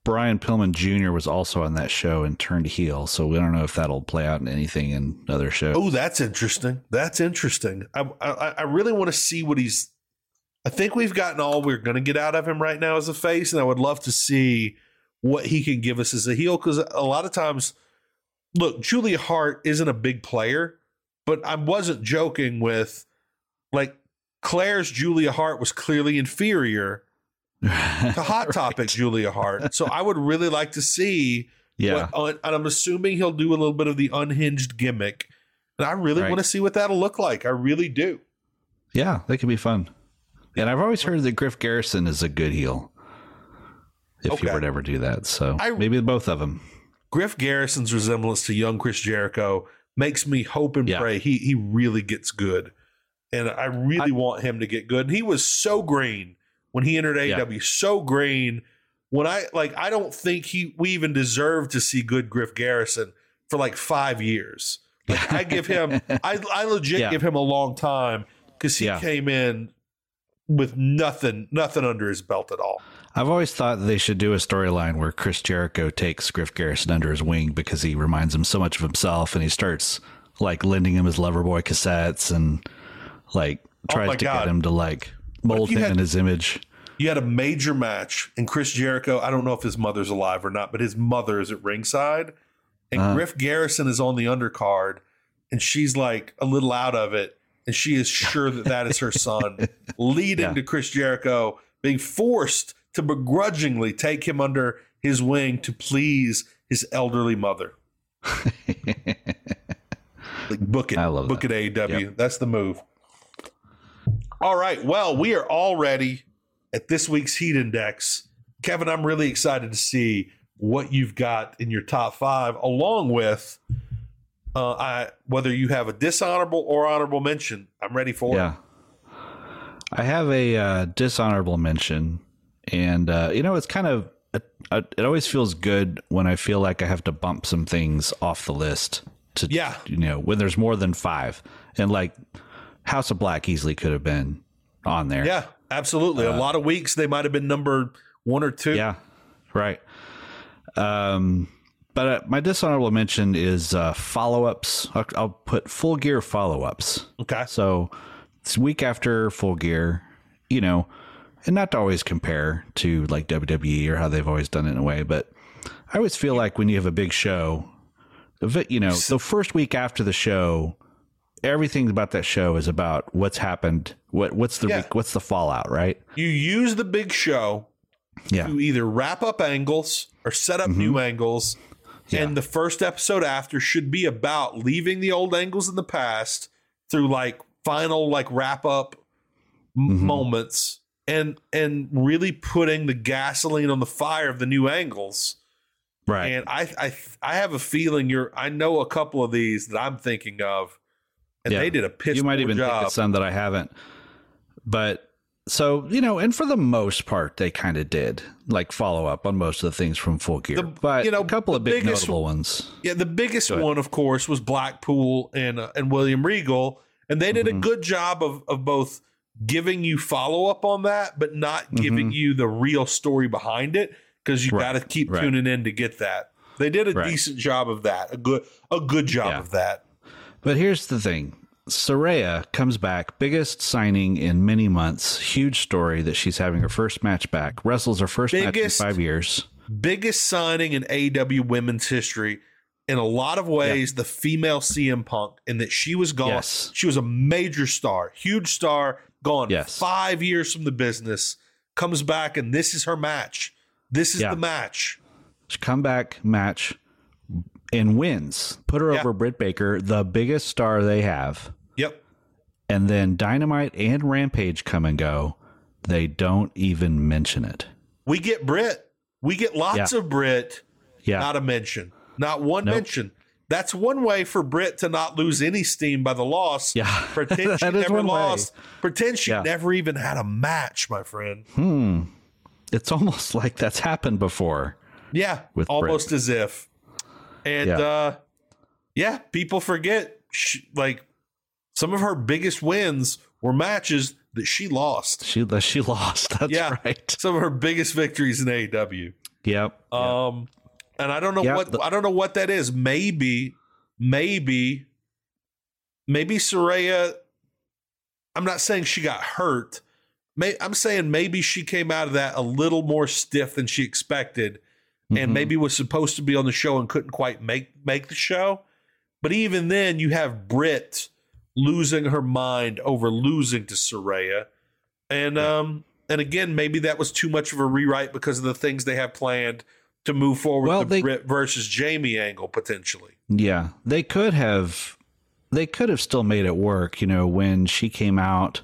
Brian Pillman Jr. was also on that show and turned heel. So we don't know if that'll play out in anything in other shows. Oh, that's interesting. That's interesting. I really want to see what he's, I think we've gotten all we're going to get out of him right now as a face. And I would love to see what he can give us as a heel. Cause a lot of times, look, Julia Hart isn't a big player, but I wasn't joking with like Claire's Julia Hart was clearly inferior to Hot Topic right. Julia Hart. So I would really like to see. Yeah. And I'm assuming he'll do a little bit of the unhinged gimmick. And I really want to see what that'll look like. I really do. Yeah, that could be fun. And I've always heard that Griff Garrison is a good heel. If he were to ever do that. So maybe both of them. Griff Garrison's resemblance to young Chris Jericho makes me hope and pray he really gets good. And I really want him to get good. And he was so green when he entered AEW, so green. When I don't think we even deserve to see good Griff Garrison for like 5 years. Like I give him, I legit give him a long time because he came in with nothing under his belt at all. I've always thought they should do a storyline where Chris Jericho takes Griff Garrison under his wing because he reminds him so much of himself, and he starts like lending him his Loverboy cassettes and like tries to get him to like mold him in his image. You had a major match, and Chris Jericho, I don't know if his mother's alive or not, but his mother is at ringside, and Griff Garrison is on the undercard, and she's like a little out of it, and she is sure that is her son, leading to Chris Jericho being forced to begrudgingly take him under his wing to please his elderly mother. Like book it AEW. Yep. That's the move. All right. Well, we are already at this week's Heat Index. Kevin, I'm really excited to see what you've got in your top five, along with whether you have a dishonorable or honorable mention. I'm ready for it. I have a dishonorable mention. And, it's kind of, it always feels good when I feel like I have to bump some things off the list to, when there's more than five. And like House of Black easily could have been on there. Yeah, absolutely. A lot of weeks they might have been number one or two. Yeah, right. But my dishonorable mention is follow-ups. I'll put Full Gear follow-ups. Okay. So it's week after Full Gear, and not to always compare to like WWE or how they've always done it in a way, but I always feel like when you have a big show, the first week after the show, everything about that show is about what's happened, what's the fallout, right? You use the big show to either wrap up angles or set up new angles, and the first episode after should be about leaving the old angles in the past through like final like wrap up moments. And really putting the gasoline on the fire of the new angles. Right. And I have a feeling I know a couple of these that I'm thinking of, and they did a pitch. You might even think of some that I haven't, but so, and for the most part, they kind of did like follow up on most of the things from Full Gear, but a couple of big notable ones. Yeah. The biggest one, of course, was Blackpool and William Regal. And they did a good job of both giving you follow up on that, but not giving you the real story behind it, because you got to keep tuning in to get that. They did a decent job of that, a good job of that. But here's the thing. Saraya comes back, biggest signing in many months, huge story that she's having her first match back, wrestles her first match in 5 years. Biggest signing in AEW women's history. In a lot of ways, the female CM Punk, and that she was gone. Yes. She was a major star, huge star, gone 5 years from the business, comes back, and this is her match. This is the match. Comeback match and wins. Put her over Britt Baker, the biggest star they have. Yep. And then Dynamite and Rampage come and go. They don't even mention it. We get Britt. We get lots of Britt. Yeah. Not a mention. Not one mention. That's one way for Britt to not lose any steam by the loss. Yeah. Pretend she never lost. Pretend she never even had a match, my friend. It's almost like that's happened before. Yeah. With almost Britt. As if. And people forget some of her biggest wins were matches that she lost. She lost. That's right. Some of her biggest victories in AEW. Yep. And I don't know what that is. Maybe Saraya. I'm not saying she got hurt. I'm saying maybe she came out of that a little more stiff than she expected, and maybe was supposed to be on the show and couldn't quite make the show. But even then, you have Britt losing her mind over losing to Saraya, and again, maybe that was too much of a rewrite because of the things they have planned to move forward. Well, the Britt versus Jamie angle potentially. Yeah, they could have still made it work. You know, when she came out.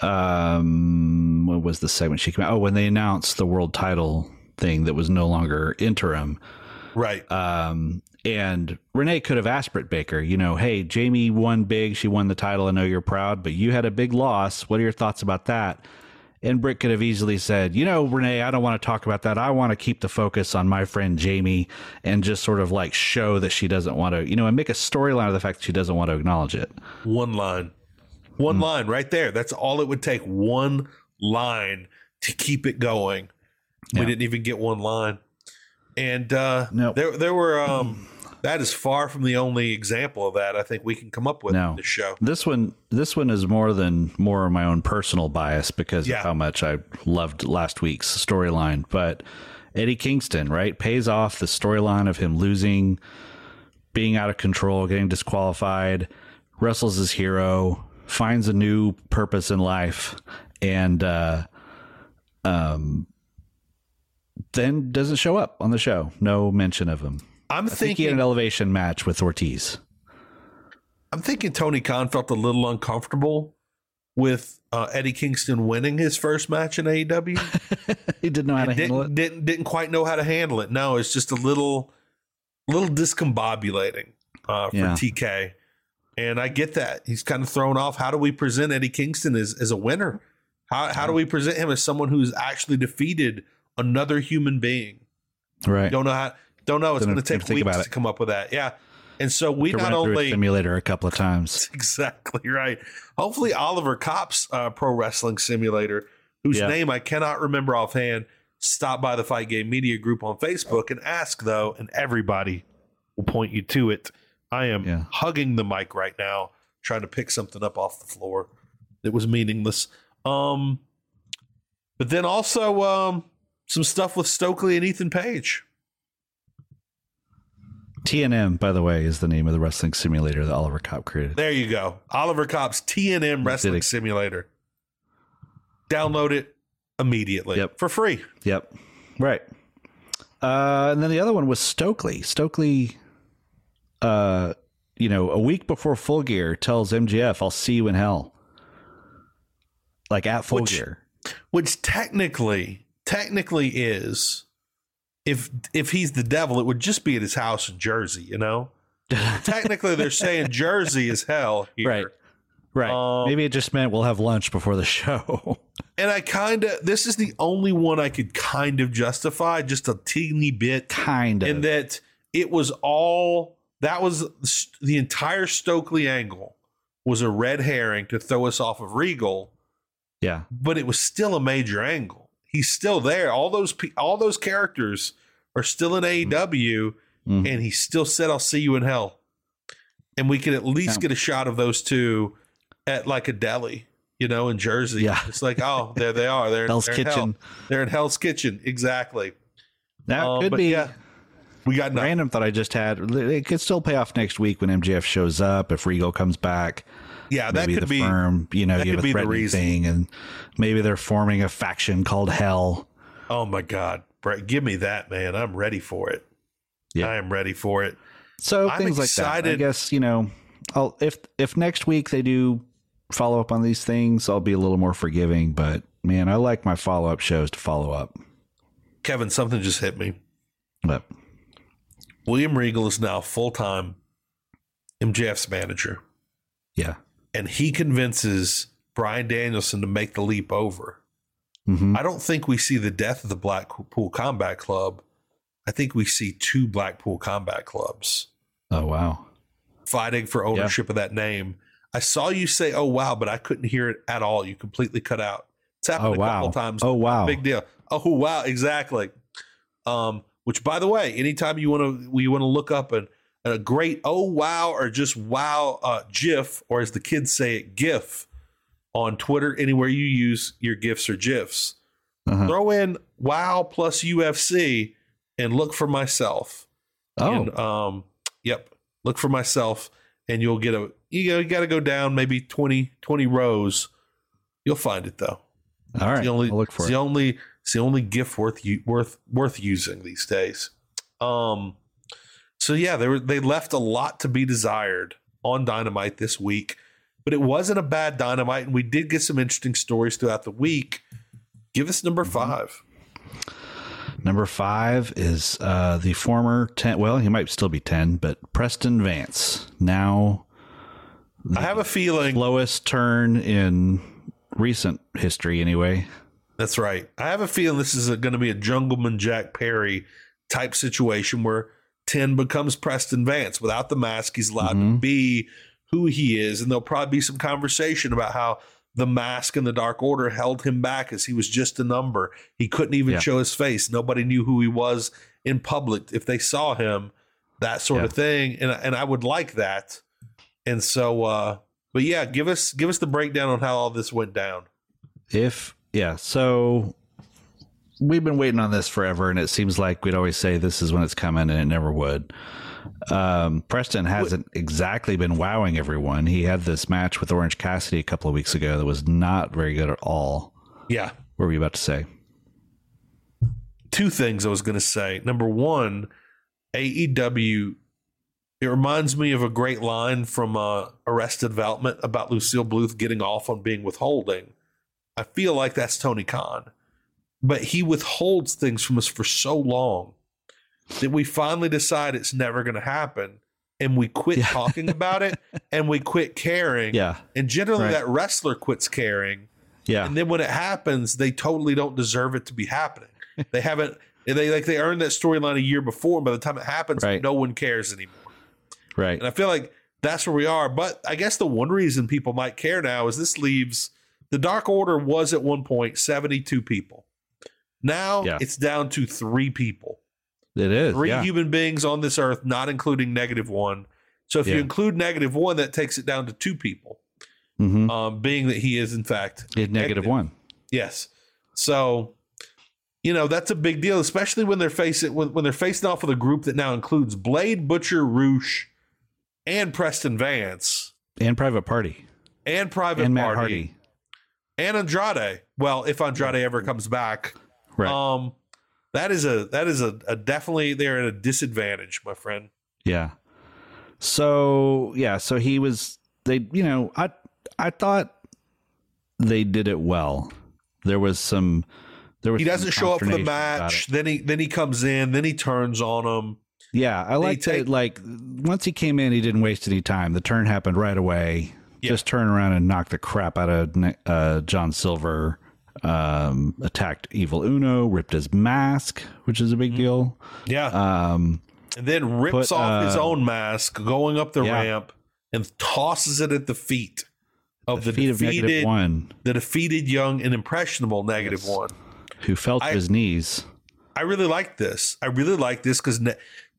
What was the segment she came out? Oh, when they announced the world title thing that was no longer interim. Right. And Renee could have asked Britt Baker, you know, hey, Jamie won big. She won the title. I know you're proud, but you had a big loss. What are your thoughts about that? And Britt could have easily said, you know, Renee, I don't want to talk about that. I want to keep the focus on my friend Jamie and just sort of like show that she doesn't want to, you know, and make a storyline of the fact that she doesn't want to acknowledge it. One line right there. That's all it would take. One line to keep it going. Yeah. We didn't even get one line. And nope. there were that is far from the only example of that I think we can come up with in this show. This one is more of my own personal bias because of how much I loved last week's storyline. But Eddie Kingston, right, pays off the storyline of him losing, being out of control, getting disqualified, wrestles his hero, finds a new purpose in life, and then doesn't show up on the show. No mention of him. I think he had an elevation match with Ortiz. I'm thinking Tony Khan felt a little uncomfortable with Eddie Kingston winning his first match in AEW. He didn't know how to handle it. Didn't quite know how to handle it. No, it's just a little discombobulating for TK. And I get that. He's kind of thrown off. How do we present Eddie Kingston as a winner? How do we present him as someone who's actually defeated another human being? Right. Don't know. It's going to take weeks to come up with that. Yeah. And so we not only simulator a couple of times. Exactly right. Hopefully Oliver Kopp's pro wrestling simulator, whose name I cannot remember offhand, stop by the Fight Game Media group on Facebook and ask though, and everybody will point you to it. I am hugging the mic right now, trying to pick something up off the floor that was meaningless. But then also some stuff with Stokely and Ethan Page. TNM, by the way, is the name of the wrestling simulator that Oliver Kopp created. There you go. Oliver Kopp's TNM wrestling simulator. Download it immediately for free. Yep. Right. And then the other one was Stokely. Stokely... you know, a week before Full Gear tells MJF, I'll see you in hell. Like at Full Gear. Which technically is, if he's the devil, it would just be at his house in Jersey, you know? Technically, they're saying Jersey is hell here. Right. Right. Maybe it just meant we'll have lunch before the show. And I this is the only one I could kind of justify, just a teeny bit. Kind of. In that it was all... That was the entire Stokely angle was a red herring to throw us off of Regal. Yeah. But it was still a major angle. He's still there. All those characters are still in AEW and he still said, I'll see you in hell. And we could at least get a shot of those two at like a deli, you know, in Jersey. Yeah. It's like, oh, there they are. They're in Hell's Kitchen. They're in Hell's Kitchen. Exactly. That could be. Yeah. We got nothing. Random thought I just had. It could still pay off next week when MJF shows up. If Regal comes back, maybe that could be the firm. You know, that could be the reason. Thing, and maybe they're forming a faction called Hell. Oh my God, Brett, give me that, man! I'm ready for it. Yeah, I am ready for it. So I'm things excited. Like that. I guess you know, if next week they do follow up on these things, I'll be a little more forgiving. But man, I like my follow up shows to follow up. Kevin, something just hit me. What? William Regal is now full-time MJF's manager. Yeah. And he convinces Bryan Danielson to make the leap over. I don't think we see the death of the Blackpool Combat Club. I think we see two Blackpool Combat Clubs. Oh, wow. Fighting for ownership of that name. I saw you say, oh, wow, but I couldn't hear it at all. You completely cut out. It's happened a couple times. Oh, wow. Big deal. Oh, wow. Exactly. Which, by the way, anytime you want to look up a great oh wow or just wow GIF, or as the kids say it, GIF, on Twitter, anywhere you use your GIFs or GIFs, throw in wow plus UFC and look for myself. And, yep, look for myself, and you'll get you got to go down maybe 20 rows. You'll find it though. All right, it's the only GIF worth using these days. So yeah, they left a lot to be desired on Dynamite this week, but it wasn't a bad Dynamite, and we did get some interesting stories throughout the week. Give us number five. Number five is the former 10. Well, he might still be 10, but Preston Vance now. I have a feeling lowest turn in recent history, anyway. That's right. I have a feeling this is going to be a Jungleman Jack Perry type situation where 10 becomes Preston Vance. Without the mask, he's allowed to be who he is, and there'll probably be some conversation about how the mask and the Dark Order held him back as he was just a number. He couldn't even show his face. Nobody knew who he was in public if they saw him, that sort of thing. And I would like that. And so, but yeah, give us the breakdown on how all this went down. So we've been waiting on this forever, and it seems like we'd always say this is when it's coming, and it never would. Preston hasn't exactly been wowing everyone. He had this match with Orange Cassidy a couple of weeks ago that was not very good at all. Yeah. What were you about to say? Two things I was going to say. Number one, AEW, it reminds me of a great line from Arrested Development about Lucille Bluth getting off on being withholding. I feel like that's Tony Khan, but he withholds things from us for so long that we finally decide it's never going to happen, and we quit talking about it, and we quit caring. Yeah. And generally that wrestler quits caring. Yeah. And then when it happens, they totally don't deserve it to be happening. They haven't, they earned that storyline a year before, and by the time it happens, no one cares anymore. Right. And I feel like that's where we are. But I guess the one reason people might care now is this leaves the Dark Order was at one point 72 people. Now it's down to 3 people. It is. 3 human beings on this earth, not including -1. So if you include -1, that takes it down to 2 people, being that he is, in fact, -1. Yes. So, that's a big deal, especially when they're facing off with a group that now includes Blade, Butcher, Roosh, and Preston Vance. And Private Party. And Matt Hardy. And Andrade. Well, if Andrade ever comes back. Right. That is a definitely they're at a disadvantage, my friend. Yeah. So he was I thought they did it well. He doesn't show up for the match, then he comes in, then he turns on him. Yeah, I liked it. Like once he came in, he didn't waste any time. The turn happened right away. Yeah. Just turn around and knock the crap out of John Silver. Attacked Evil Uno, ripped his mask, which is a big deal. Yeah. And then rips off his own mask, going up the ramp, and tosses it at the feet of the defeated young and impressionable -1, who fell to his knees. I really like this. Because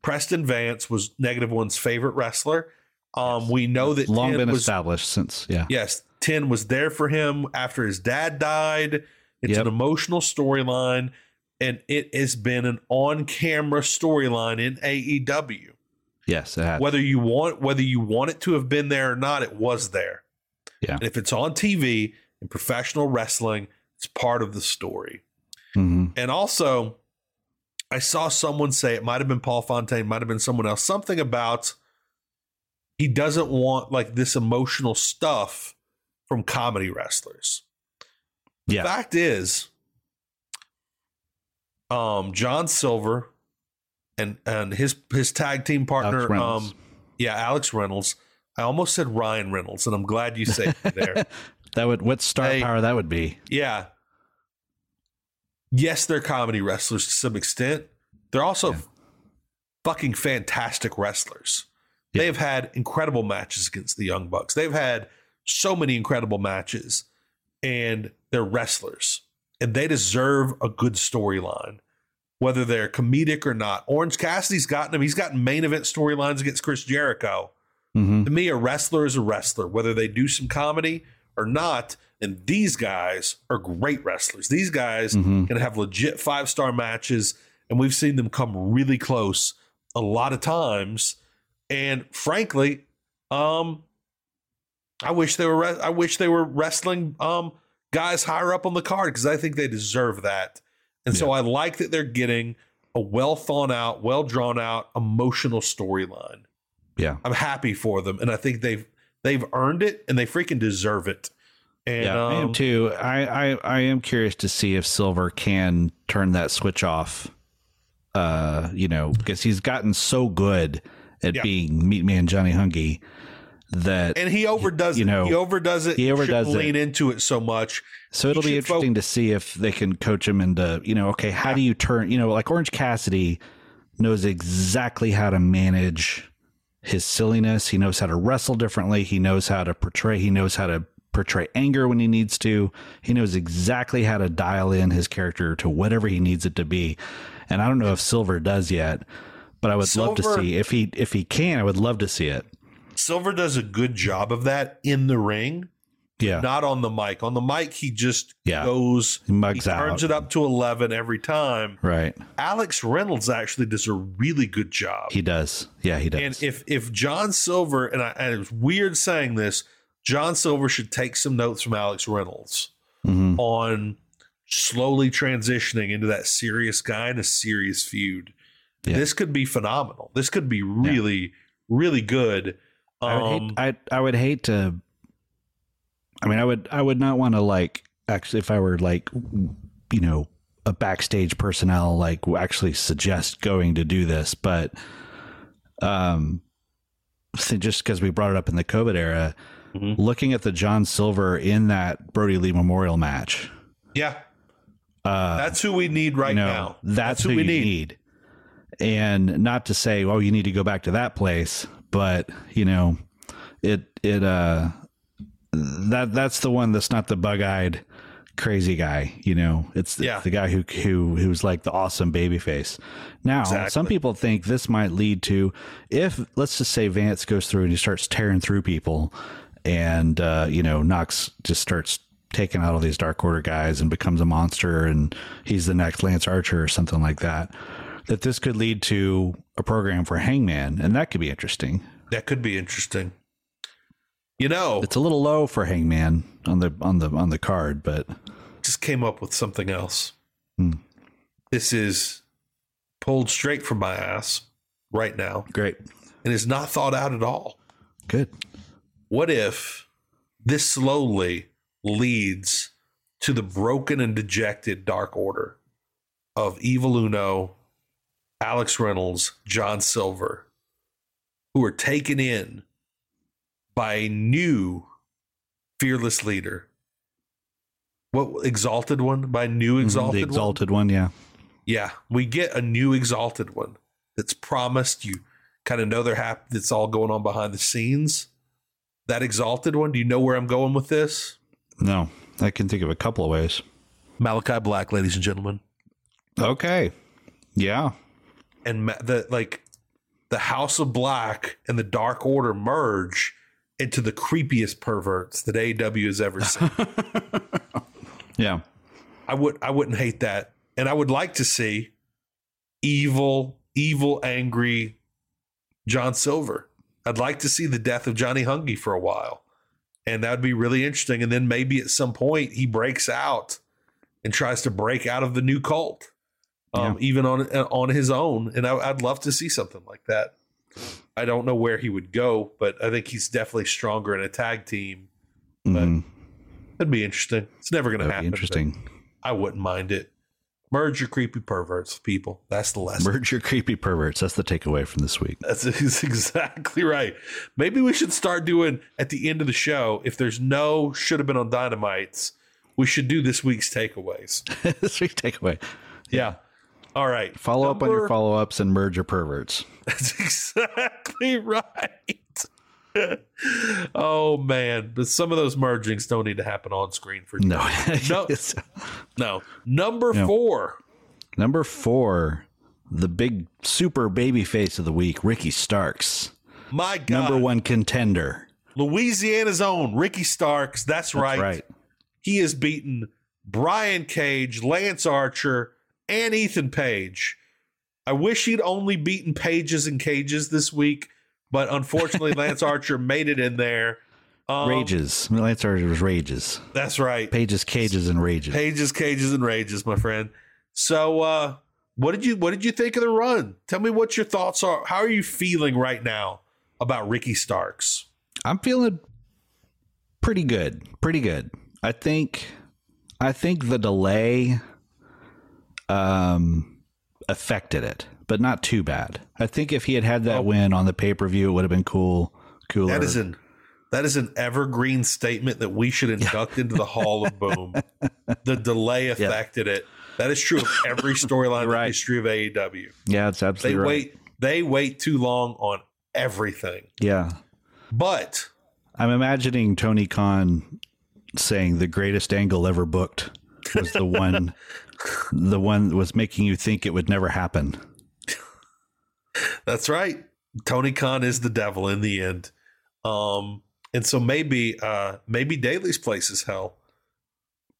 Preston Vance was -1's favorite wrestler. We know that long been established since. Yeah. Yes. 10 was there for him after his dad died. It's an emotional storyline, and it has been an on-camera storyline in AEW. Yes, it has. Whether you want it to have been there or not, it was there. Yeah. And if it's on TV in professional wrestling, it's part of the story. Mm-hmm. And also, I saw someone say, it might have been Paul Fontaine, might have been someone else, something about he doesn't want like this emotional stuff from comedy wrestlers. The fact is, John Silver and his tag team partner, Alex Reynolds. I almost said Ryan Reynolds, and I'm glad you saved me there. What star power that would be? Yeah. Yes, they're comedy wrestlers to some extent. They're also fucking fantastic wrestlers. Yeah. They've had incredible matches against the Young Bucks. They've had so many incredible matches, and they're wrestlers, and they deserve a good storyline. whether they're comedic or not. Orange Cassidy's gotten him. He's gotten main event storylines against Chris Jericho. Mm-hmm. To me, a wrestler is a wrestler, whether they do some comedy or not. And these guys are great wrestlers. These guys can have legit five-star matches, and we've seen them come really close a lot of times. And frankly, I wish they were wrestling guys higher up on the card, because I think they deserve that. And so I like that they're getting a well thought out, well drawn out, emotional storyline. Yeah, I'm happy for them, and I think they've earned it, and they freaking deserve it. And, I am too. I am curious to see if Silver can turn that switch off. Because he's gotten so good at being Meat Man Johnny Hungy that, and he overdoes it. He overdoes it. He overdoes it. Lean into it so much. So it'll be interesting to see if they can coach him into how do you turn like Orange Cassidy knows exactly how to manage his silliness. He knows how to wrestle differently. He knows how to portray. He knows how to portray anger when he needs to. He knows exactly how to dial in his character to whatever he needs it to be. And I don't know if Silver does yet, but I would love to see if he can. I would love to see it. Silver does a good job of that in the ring. Yeah. Not on the mic. On the mic, he just goes, he turns it up to 11 every time. Right. Alex Reynolds actually does a really good job. He does. Yeah, he does. And if John Silver, and it's weird saying this, John Silver should take some notes from Alex Reynolds on slowly transitioning into that serious guy in a serious feud. Yeah. This could be phenomenal. This could be really, really good. I would not want to, like, actually, if I were like, a backstage personnel, like actually suggest going to do this, but just because we brought it up in the COVID era, looking at the John Silver in that Brodie Lee Memorial match. Yeah. That's who we need now. That's who we need. And not to say, oh, you need to go back to that place, but that's the one that's not the bug-eyed crazy guy, it's the guy who's like the awesome baby face. Now, some people think this might lead to, if let's just say Vance goes through and he starts tearing through people and, Knox just starts taking out all these Dark Order guys and becomes a monster and he's the next Lance Archer or something like that, that this could lead to a program for Hangman. And that could be interesting. It's a little low for Hangman on the card, but just came up with something else. This is pulled straight from my ass right now. Great. And it's not thought out at all. Good. What if this slowly leads to the broken and dejected Dark Order of Evil Uno, Alex Reynolds, John Silver, who are taken in by a new fearless leader. What, exalted one? By new exalted one? The exalted one, yeah. Yeah, we get a new exalted one that's promised. You kind of know they're happy. That's all going on behind the scenes. That exalted one, do you know where I'm going with this? No, I can think of a couple of ways. Malachi Black, ladies and gentlemen. Okay, yeah. And the House of Black and the Dark Order merge into the creepiest perverts that AEW has ever seen. Yeah. I wouldn't hate that. And I would like to see evil, angry John Silver. I'd like to see the death of Johnny Hungy for a while. And that'd be really interesting. And then maybe at some point he breaks out and tries to break out of the new cult, even on his own. And I'd love to see something like that. I don't know where he would go, but I think he's definitely stronger in a tag team. But that'd be interesting. It's never going to happen. Interesting. I wouldn't mind it. Merge your creepy perverts, people. That's the lesson. Merge your creepy perverts. That's the takeaway from this week. That's exactly right. Maybe we should start doing at the end of the show, if there's no should have been on Dynamites, we should do this week's takeaways. This week's takeaway. Yeah. All right. Follow up on your follow-ups and merge your perverts. That's exactly right. Oh, man. But some of those mergings don't need to happen on screen for you. No. No. Number 4. Number 4, the big super babyface of the week, Ricky Starks. My God. Number 1 contender. Louisiana's own Ricky Starks. That's right. He has beaten Brian Cage, Lance Archer, and Ethan Page. I wish he'd only beaten Pages and Cages this week, but unfortunately, Lance Archer made it in there. Rages. Lance Archer was Rages. That's right. Pages, Cages, and Rages. Pages, Cages, and Rages, my friend. So, what did you think of the run? Tell me what your thoughts are. How are you feeling right now about Ricky Starks? I'm feeling pretty good. I think the delay affected it, but not too bad. I think if he had that win on the pay-per-view, it would have been cooler. That is an evergreen statement that we should induct into the Hall of Boom. The delay affected it. That is true of every storyline in the history of AEW. Yeah, it's absolutely They wait too long on everything. Yeah. But I'm imagining Tony Khan saying the greatest angle ever booked was the one that was making you think it would never happen. That's right. Tony Khan is the devil in the end. And so maybe Daly's place is hell.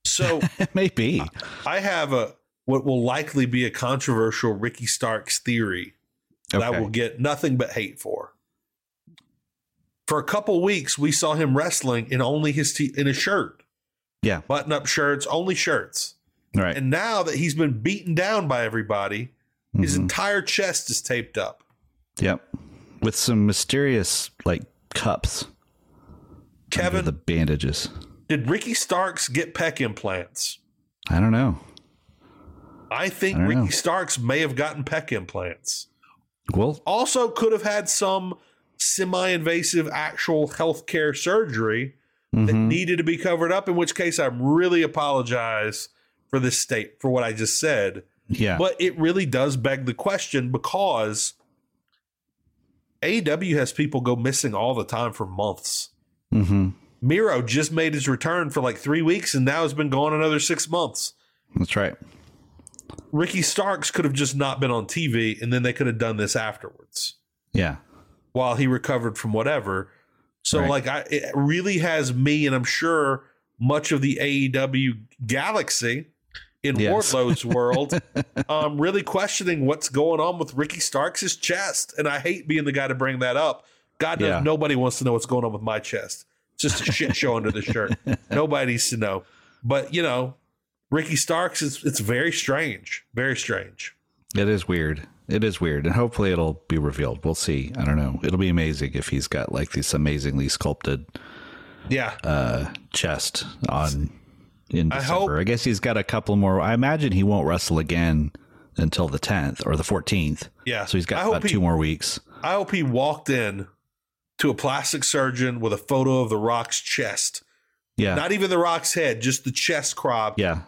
So maybe I have what will likely be a controversial Ricky Starks theory that I will get nothing but hate for. For a couple weeks, we saw him wrestling in only in a shirt. Yeah. Button-up shirts, only shirts. Right. And now that he's been beaten down by everybody, his entire chest is taped up. Yep. With some mysterious, cups. Kevin. The bandages. Did Ricky Starks get pec implants? I don't know. I think Starks may have gotten pec implants. Well, also could have had some semi-invasive actual healthcare surgery that needed to be covered up, in which case I really apologize for this state, for what I just said. Yeah. But it really does beg the question, because AEW has people go missing all the time for months. Miro just made his return for 3 weeks and now has been gone another 6 months. That's right. Ricky Starks could have just not been on TV, and then they could have done this afterwards. Yeah. While he recovered from whatever. So it really has me, and I'm sure much of the AEW galaxy in Wardlow's world, really questioning what's going on with Ricky Starks' chest. And I hate being the guy to bring that up. God knows nobody wants to know what's going on with my chest. It's just a shit show under the shirt. Nobody needs to know. But Ricky Starks, it's very strange. Very strange. It is weird. It is weird, and hopefully it'll be revealed. We'll see. I don't know. It'll be amazing if he's got this amazingly sculpted, chest on in December. I guess he's got a couple more. I imagine he won't wrestle again until the 10th or the 14th. Yeah, so he's got about 2 more weeks. I hope he walked in to a plastic surgeon with a photo of The Rock's chest. Yeah, not even The Rock's head, just the chest crop. Yeah,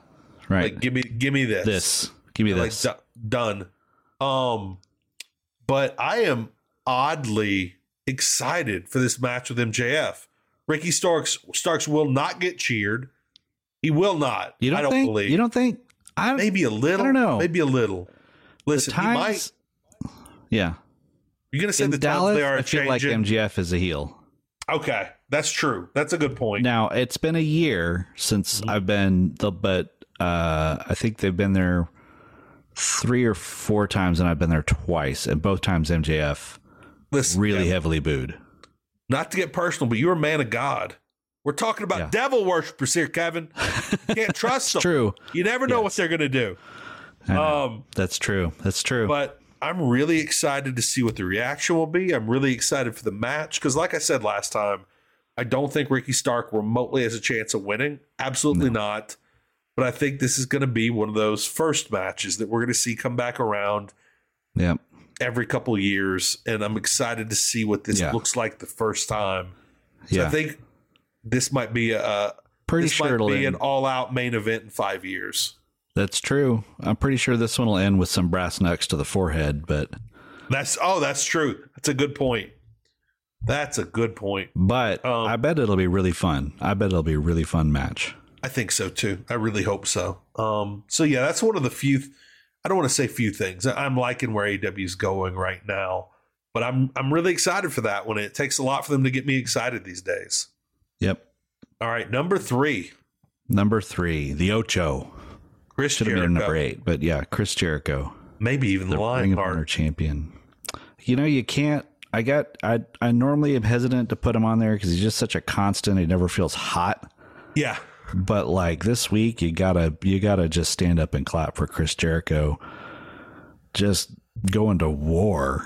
right. Give me this. Give me this. Done. But I am oddly excited for this match with MJF. Ricky Starks will not get cheered. He will not. I don't believe. You don't think? Maybe a little. I don't know. Maybe a little. Listen, times, he might. Yeah. You're going to say in the Dallas, times they are I feel changing. Like MJF is a heel. Okay. That's true. That's a good point. Now, it's been a year since I've been, I think they've been there 3 or 4 times, and I've been there twice, and both times MJF heavily booed. Not to get personal, but you're a man of God. We're talking about devil worshippers here, Kevin. You can't trust them. True. You never know what they're going to do. That's true. But I'm really excited to see what the reaction will be. I'm really excited for the match because, like I said last time, I don't think Ricky Stark remotely has a chance of winning. Absolutely not. But I think this is going to be one of those first matches that we're going to see come back around every couple of years. And I'm excited to see what this looks like the first time. So I think this might be an all-out main event in 5 years. That's true. I'm pretty sure this one will end with some brass knucks to the forehead. But that's true. That's a good point. But I bet it'll be really fun. I bet it'll be a really fun match. I think so, too. I really hope so. So, yeah, that's one of the few. I don't want to say few things. I'm liking where AEW is going right now, but I'm really excited for that one. It takes a lot for them to get me excited these days. Yep. All right, number three, the Ocho. Chris Jericho. Should have been number 8, but yeah, Chris Jericho. Maybe even the Ring of Honor champion. You know, you can't. I normally am hesitant to put him on there because he's just such a constant. He never feels hot. Yeah. But like this week, you gotta just stand up and clap for Chris Jericho. Just going to war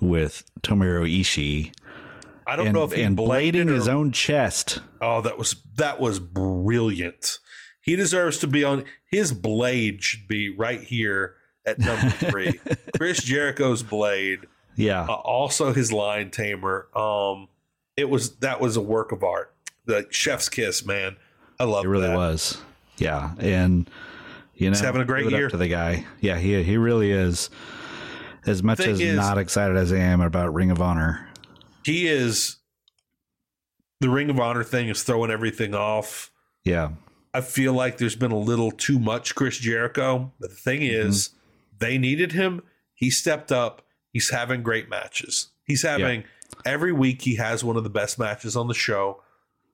with Tomohiro Ishii. I don't know if he bladed his own chest. Oh, that was brilliant. He deserves to be on. His blade should be right here at number 3. Chris Jericho's blade. Yeah. Also his lion tamer. That was a work of art. The chef's kiss, man. I love it. It really was. Yeah. And you know, he's having a great year to the guy. Yeah, he really is. As much as not excited as I am about Ring of Honor. He is. The Ring of Honor thing is throwing everything off. Yeah. I feel like there's been a little too much Chris Jericho. But the thing is, they needed him. He stepped up. He's having great matches. He's having every week. He has one of the best matches on the show.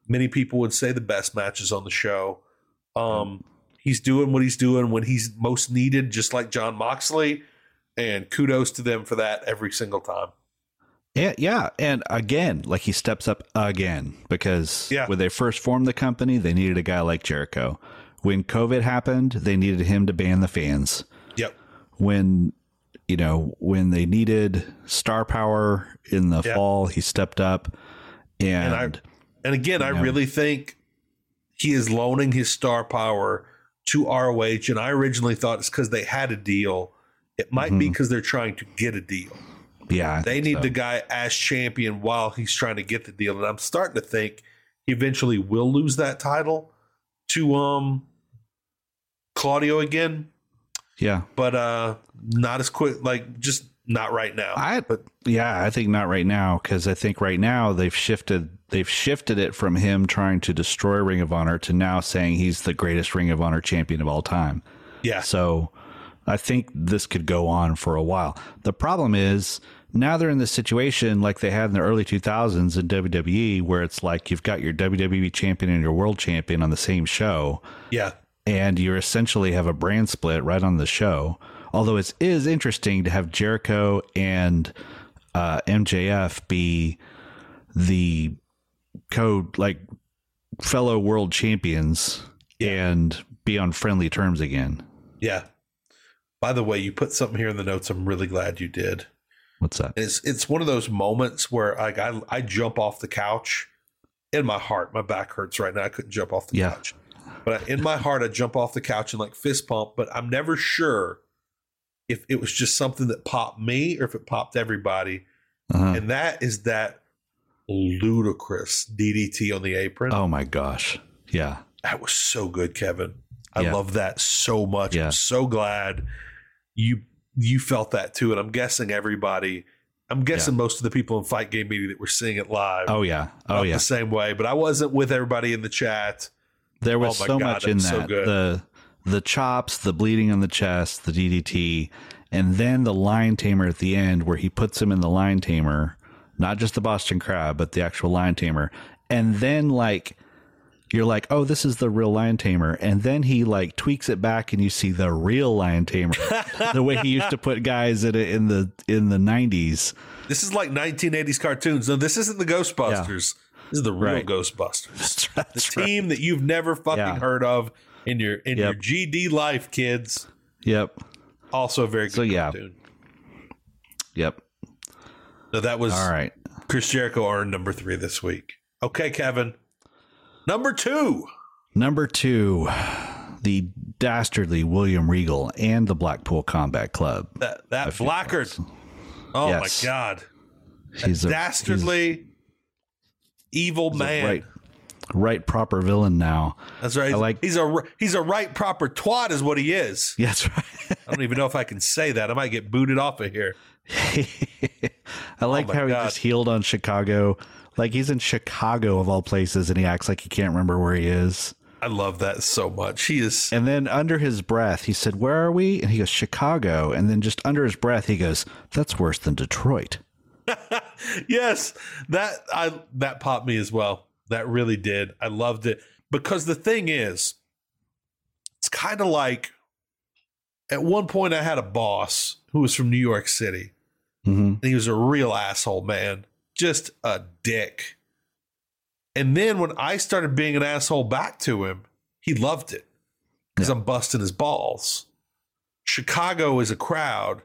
Many people would say the best matches on the show. He's doing what he's doing when he's most needed, just like Jon Moxley. And kudos to them for that every single time. Yeah. And again, like he steps up again because when they first formed the company, they needed a guy like Jericho. When COVID happened, they needed him to ban the fans. Yep. When they needed star power in the fall, he stepped up. And again, I really think he is loaning his star power to ROH. And I originally thought it's because they had a deal. It might be because they're trying to get a deal. Yeah. They need the guy as champion while he's trying to get the deal. And I'm starting to think he eventually will lose that title to Claudio again. Yeah. But not as quick, like just not right now. I think not right now, because I think right now they've shifted it from him trying to destroy Ring of Honor to now saying he's the greatest Ring of Honor champion of all time. Yeah. So I think this could go on for a while. The problem is now they're in this situation like they had in the early 2000s in WWE, where it's like you've got your WWE champion and your world champion on the same show. Yeah. And you essentially have a brand split right on the show. Although it is interesting to have Jericho and MJF be the fellow world champions and be on friendly terms again. Yeah. By the way, you put something here in the notes. I'm really glad you did. What's that? It's one of those moments where I jump off the couch in my heart. My back hurts right now. I couldn't jump off the couch. But in my heart, I jump off the couch and like fist pump, but I'm never sure if it was just something that popped me or if it popped everybody. Uh-huh. And that is that ludicrous DDT on the apron. Oh my gosh. Yeah. That was so good, Kevin. I love that so much. Yeah. I'm so glad you felt that too. And I'm guessing everybody, most of the people in Fight Game Media that were seeing it live. Oh yeah. The same way, but I wasn't with everybody in the chat. There was much in that. So the chops, the bleeding on the chest, the DDT, and then the lion tamer at the end where he puts him in the lion tamer, not just the Boston Crab, but the actual lion tamer. And then like you're like, oh, this is the real lion tamer. And then he like tweaks it back and you see the real lion tamer, the way he used to put guys in the 90s. This is like 1980s cartoons. No, this isn't the Ghostbusters. Yeah. This is the real Ghostbusters. That's the team that you've never fucking heard of in your GD life, kids. Yep. Also a very good cartoon. Yep. So that was all right. Chris Jericho earned number 3 this week. Okay, Kevin. Number two. The dastardly William Regal and the Blackpool Combat Club. That blackguard. Oh my God. He's a dastardly. Evil man, right proper villain now. That's right. He's a right proper twat is what he is. Yeah, that's right. I don't even know if I can say that. I might get booted off of here. I like how he just healed on Chicago. Like he's in Chicago of all places, and he acts like he can't remember where he is. I love that so much. He is. And then under his breath, he said, "Where are we?" And he goes, "Chicago." And then just under his breath, he goes, "That's worse than Detroit." Yes, that popped me as well. That really did. I loved it, because the thing is, it's kind of like, at one point I had a boss who was from New York City. Mm-hmm. And he was a real asshole, man. Just a dick. And then when I started being an asshole back to him, he loved it, because I'm busting his balls. Chicago is a crowd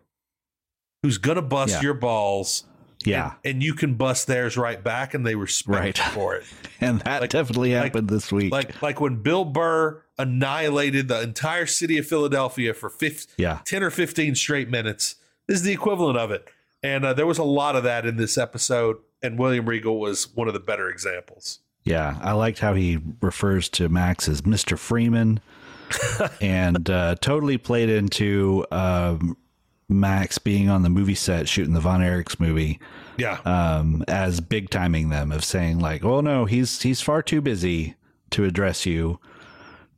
who's going to bust your balls. Yeah. And you can bust theirs right back, and they respect you for it. And that definitely happened this week. Like when Bill Burr annihilated the entire city of Philadelphia for 10 or 15 straight minutes. This is the equivalent of it. And there was a lot of that in this episode, and William Regal was one of the better examples. Yeah, I liked how he refers to Max as Mr. Freeman, and totally played into Max being on the movie set shooting the Von Erichs movie. Yeah, as big timing them, of saying like, "Oh no, he's far too busy to address you."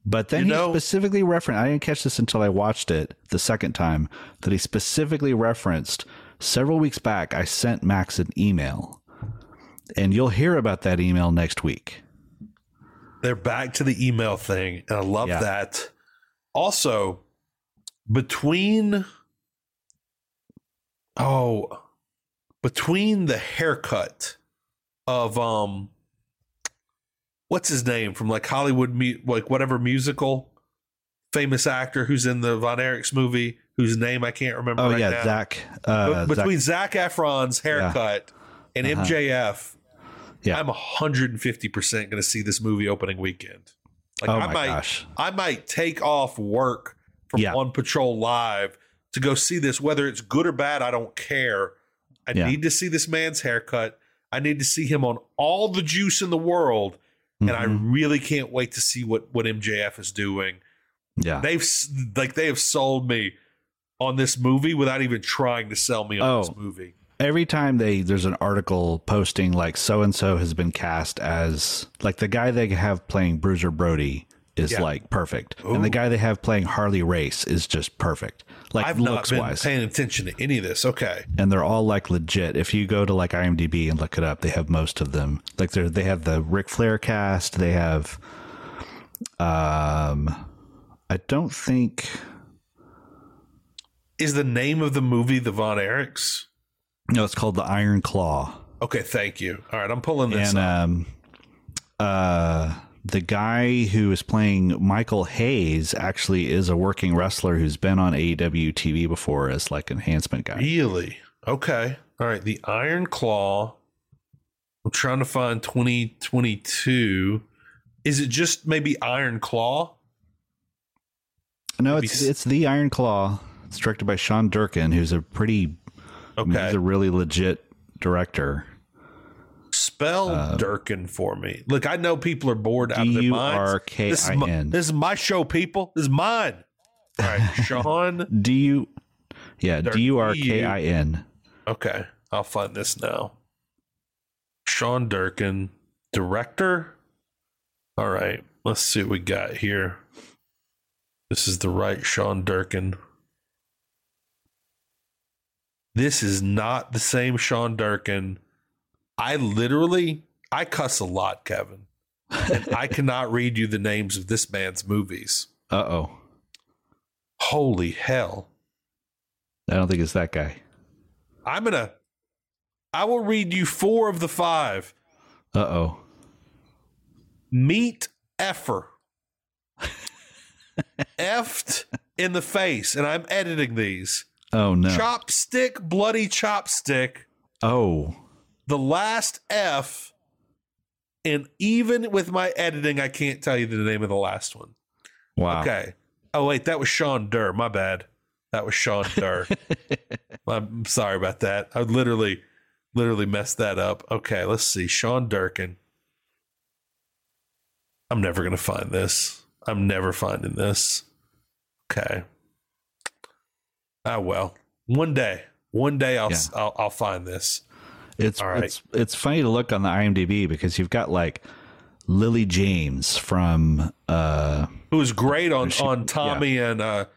But then he specifically referenced, I didn't catch this until I watched it the second time, that he specifically referenced, several weeks back, I sent Max an email, and you'll hear about that email next week. They're back to the email thing, and I love that. Also, between the haircut of what's his name from Hollywood, whatever musical, famous actor who's in the Von Erichs movie, whose name I can't remember now. Zach. Between Zac Efron's haircut and MJF, I'm 150% going to see this movie opening weekend. I might take off work from On Patrol Live to go see this, whether it's good or bad, I don't care. I need to see this man's haircut. I need to see him on all the juice in the world. Mm-hmm. And I really can't wait to see what MJF is doing. Yeah. They have sold me on this movie without even trying to sell me on this movie. Every time there's an article posting so-and-so has been cast as the guy they have playing Bruiser Brody is perfect. Ooh. And the guy they have playing Harley Race is just perfect. I've not been paying attention to any of this. Okay. And they're all legit. If you go to IMDb and look it up, they have most of them. They have the Ric Flair cast. They have, I don't think... Is the name of the movie the Von Erichs? No, it's called The Iron Claw. Okay, thank you. All right, I'm pulling this up. The guy who is playing Michael Hayes actually is a working wrestler who's been on AEW TV before as enhancement guy. Really? Okay. All right, The Iron Claw. I'm trying to find 2022. Is it just maybe Iron Claw? No, it's The Iron Claw. It's directed by Sean Durkin, who's a he's a really legit director. Spell Durkin for me. Look, I know people are bored out of their minds. Durkin. This is my show, people. This is mine. All right, Sean. Durkin. Okay, I'll find this now. Sean Durkin, director. All right, let's see what we got here. This is the right Sean Durkin. This is not the same Sean Durkin. I cuss a lot, Kevin. And I cannot read you the names of this man's movies. Uh-oh. Holy hell. I don't think it's that guy. I will read you 4 of the 5. Uh-oh. Meat Effer. Effed in the face. And I'm editing these. Oh, no. Chopstick, bloody chopstick. Oh. The last F, and even with my editing, I can't tell you the name of the last one. Wow. Okay. Oh, wait, that was Sean Durr. My bad. That was Sean Durr. I'm sorry about that. I literally messed that up. Okay, let's see. Sean Durkin. I'm never going to find this. I'm never finding this. Okay. Ah, well, one day I'll find this. It's funny to look on the IMDb because you've got Lily James from who was great on Tommy and the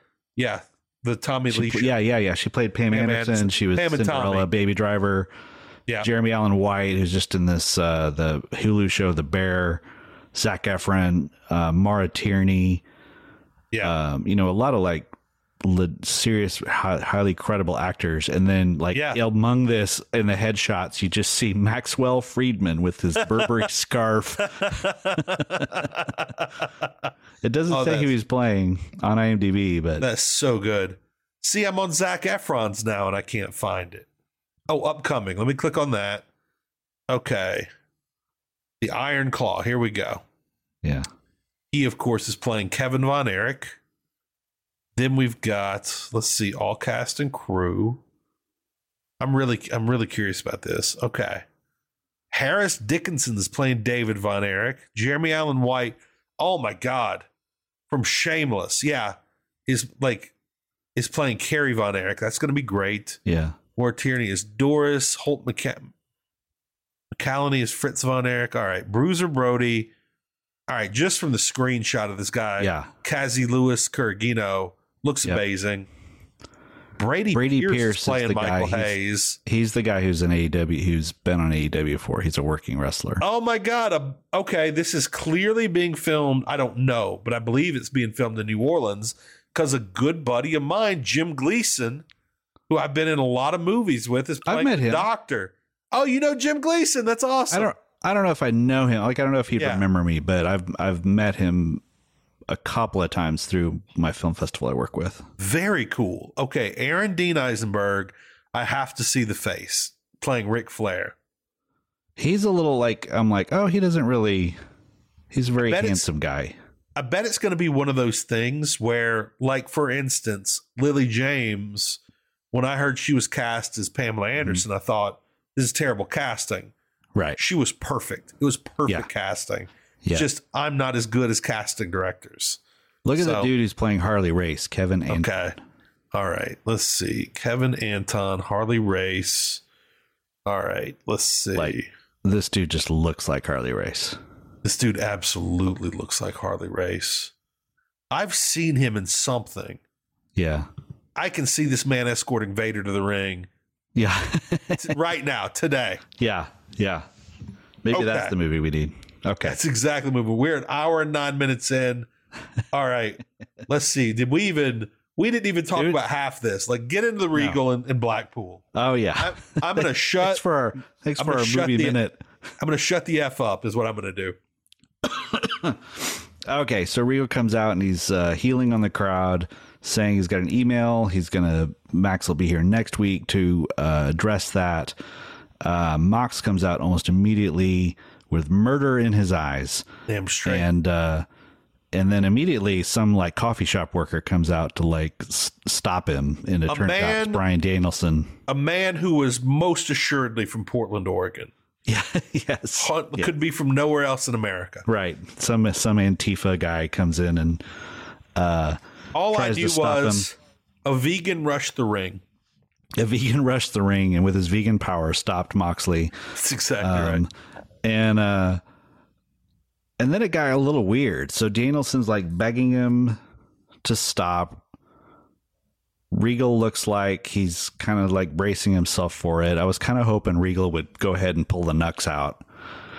Tommy Lee show. Yeah. She played Pam Anderson. She was Cinderella, Baby Driver. Yeah. Jeremy Allen White, who's just in this the Hulu show The Bear. Zac Efron, Mara Tierney. Yeah. A lot of like serious, highly credible actors. And then among this in the headshots, you just see Maxwell Friedman with his Burberry scarf. It doesn't say who he's playing on IMDb, but that's so good. See, I'm on Zac Efron's now and I can't find it. Oh, upcoming. Let me click on that. Okay. The Iron Claw. Here we go. Yeah. He, of course, is playing Kevin Von Erich. Then we've got, let's see, all cast and crew. I'm really curious about this. Okay. Harris Dickinson is playing David Von Erich. Jeremy Allen White. Oh my God. From Shameless. Yeah. Is playing Carrie Von Erich. That's going to be great. Yeah. Mara Tierney is Doris. Holt McCallany is Fritz Von Erich. All right. Bruiser Brodie. All right. Just from the screenshot of this guy. Yeah. Kazi Lewis Kuragino looks amazing. Brady Pierce is playing Michael Hayes. He's the guy who's in AEW, who's been on AEW before. He's a working wrestler. Oh my God. Okay. This is clearly being filmed. I don't know, but I believe it's being filmed in New Orleans because a good buddy of mine, Jim Gleason, who I've been in a lot of movies with, is playing the doctor. Oh, you know Jim Gleason. That's awesome. I don't know if I know him. Like, I don't know if he'd remember me, but I've met him a couple of times through my film festival I work with. Very cool. Okay. Aaron Dean Eisenberg. I have to see the face playing Ric Flair. He's a little like, I'm like, oh, he doesn't really, he's a very handsome guy. I bet it's going to be one of those things where, like, for instance, Lily James, when I heard she was cast as Pamela Anderson, I thought, this is terrible casting. Right. She was perfect. It was perfect casting. Yeah. Just, I'm not as good as casting directors. Look at the dude who's playing Harley Race, Kevin Anton. Okay. All right. Let's see. Kevin Anton, Harley Race. All right. Let's see. Like, this dude just looks like Harley Race. This dude absolutely looks like Harley Race. I've seen him in something. Yeah. I can see this man escorting Vader to the ring. Yeah. Right now, today. Yeah. Yeah. Maybe that's the movie we need. Okay. That's exactly the movie. We're an hour and 9 minutes in. All right. Let's see. We didn't even talk about half this. Like, get into the Regal and Blackpool. Oh yeah. I'm going to shut. Thanks for our movie minute. I'm going to shut the F up is what I'm going to do. Okay. So Regal comes out and he's healing on the crowd, saying he's got an email. Max will be here next week to address that. Mox comes out almost immediately with murder in his eyes. Damn straight. And then immediately some like coffee shop worker comes out to like stop him. And it turns out it's Brian Danielson. A man who was most assuredly from Portland, Oregon. Yeah. Yes. Could be from nowhere else in America. Right. Some Antifa guy comes in and, all I knew was him. A vegan rushed the ring and with his vegan power stopped Moxley. That's exactly right. And then it got a little weird. So Danielson's like begging him to stop. Regal looks like he's kind of like bracing himself for it. I was kind of hoping Regal would go ahead and pull the knucks out.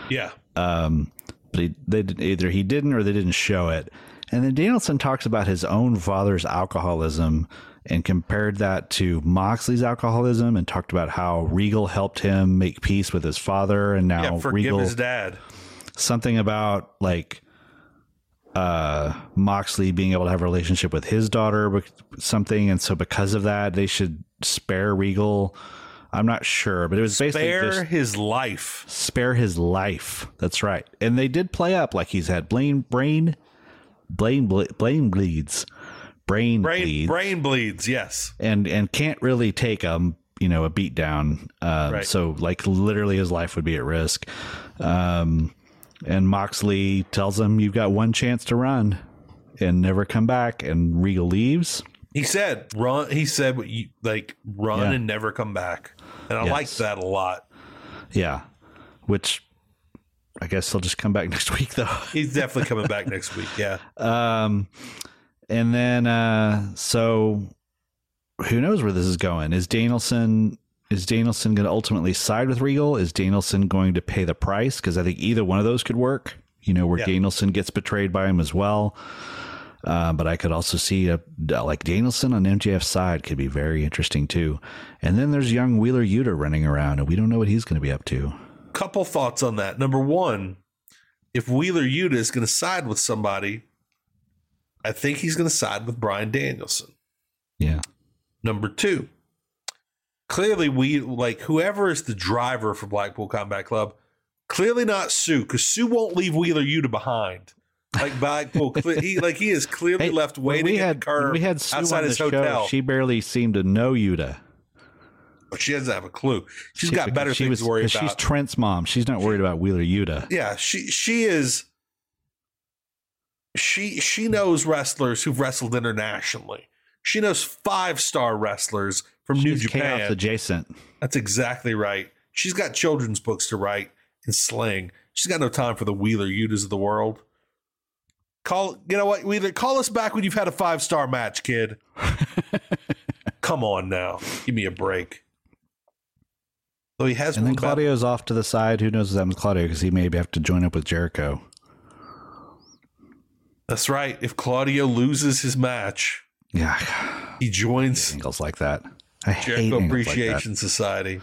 Yeah. But he didn't or they didn't show it. And then Danielson talks about his own father's alcoholism and compared that to Moxley's alcoholism and talked about how Regal helped him make peace with his father. And now forgive Regal, his dad. Something about like Moxley being able to have a relationship with his daughter, something. And so because of that, they should spare Regal. I'm not sure, but it was basically spare his life. That's right. And they did play up like he's had brain bleeds, yes, and can't really take a beat down, right. So like literally his life would be at risk, and Moxley tells him you've got one chance to run and never come back, and Regal leaves. He said run and never come back, and I liked that a lot, which I guess he'll just come back next week, though. He's definitely coming back next week, yeah. And then, so who knows where this is going? Is Danielson going to ultimately side with Regal? Is Danielson going to pay the price? Because I think either one of those could work, you know, where Danielson gets betrayed by him as well. But I could also see like Danielson on MJF's side could be very interesting, too. And then there's young Wheeler Yuta running around, and we don't know what he's going to be up to. Couple thoughts on that. Number one, if Wheeler Yuta is going to side with somebody, I think he's going to side with Bryan Danielson. Yeah. Number two, clearly whoever is the driver for Blackpool Combat Club, clearly not Sue, because Sue won't leave Wheeler Yuta behind. Like Blackpool, he is clearly left waiting at the curb outside his hotel. Show, she barely seemed to know Yuta. She doesn't have a clue. She's got better things to worry about. She's Trent's mom. She's not worried about Wheeler Yuta. Yeah, she is. She knows wrestlers who've wrestled internationally. She knows 5-star wrestlers from New Japan. Chaos adjacent. That's exactly right. She's got children's books to write and sling. She's got no time for the Wheeler Yutas of the world. You know what, Wheeler? Call us back when you've had a 5-star match, kid. Come on now, give me a break. So he has, and then Claudio's off to the side. Who knows what happens to Claudio, because he may have to join up with Jericho. That's right. If Claudio loses his match, yeah, he joins angles like that. I Jericho hate Appreciation like that. Society.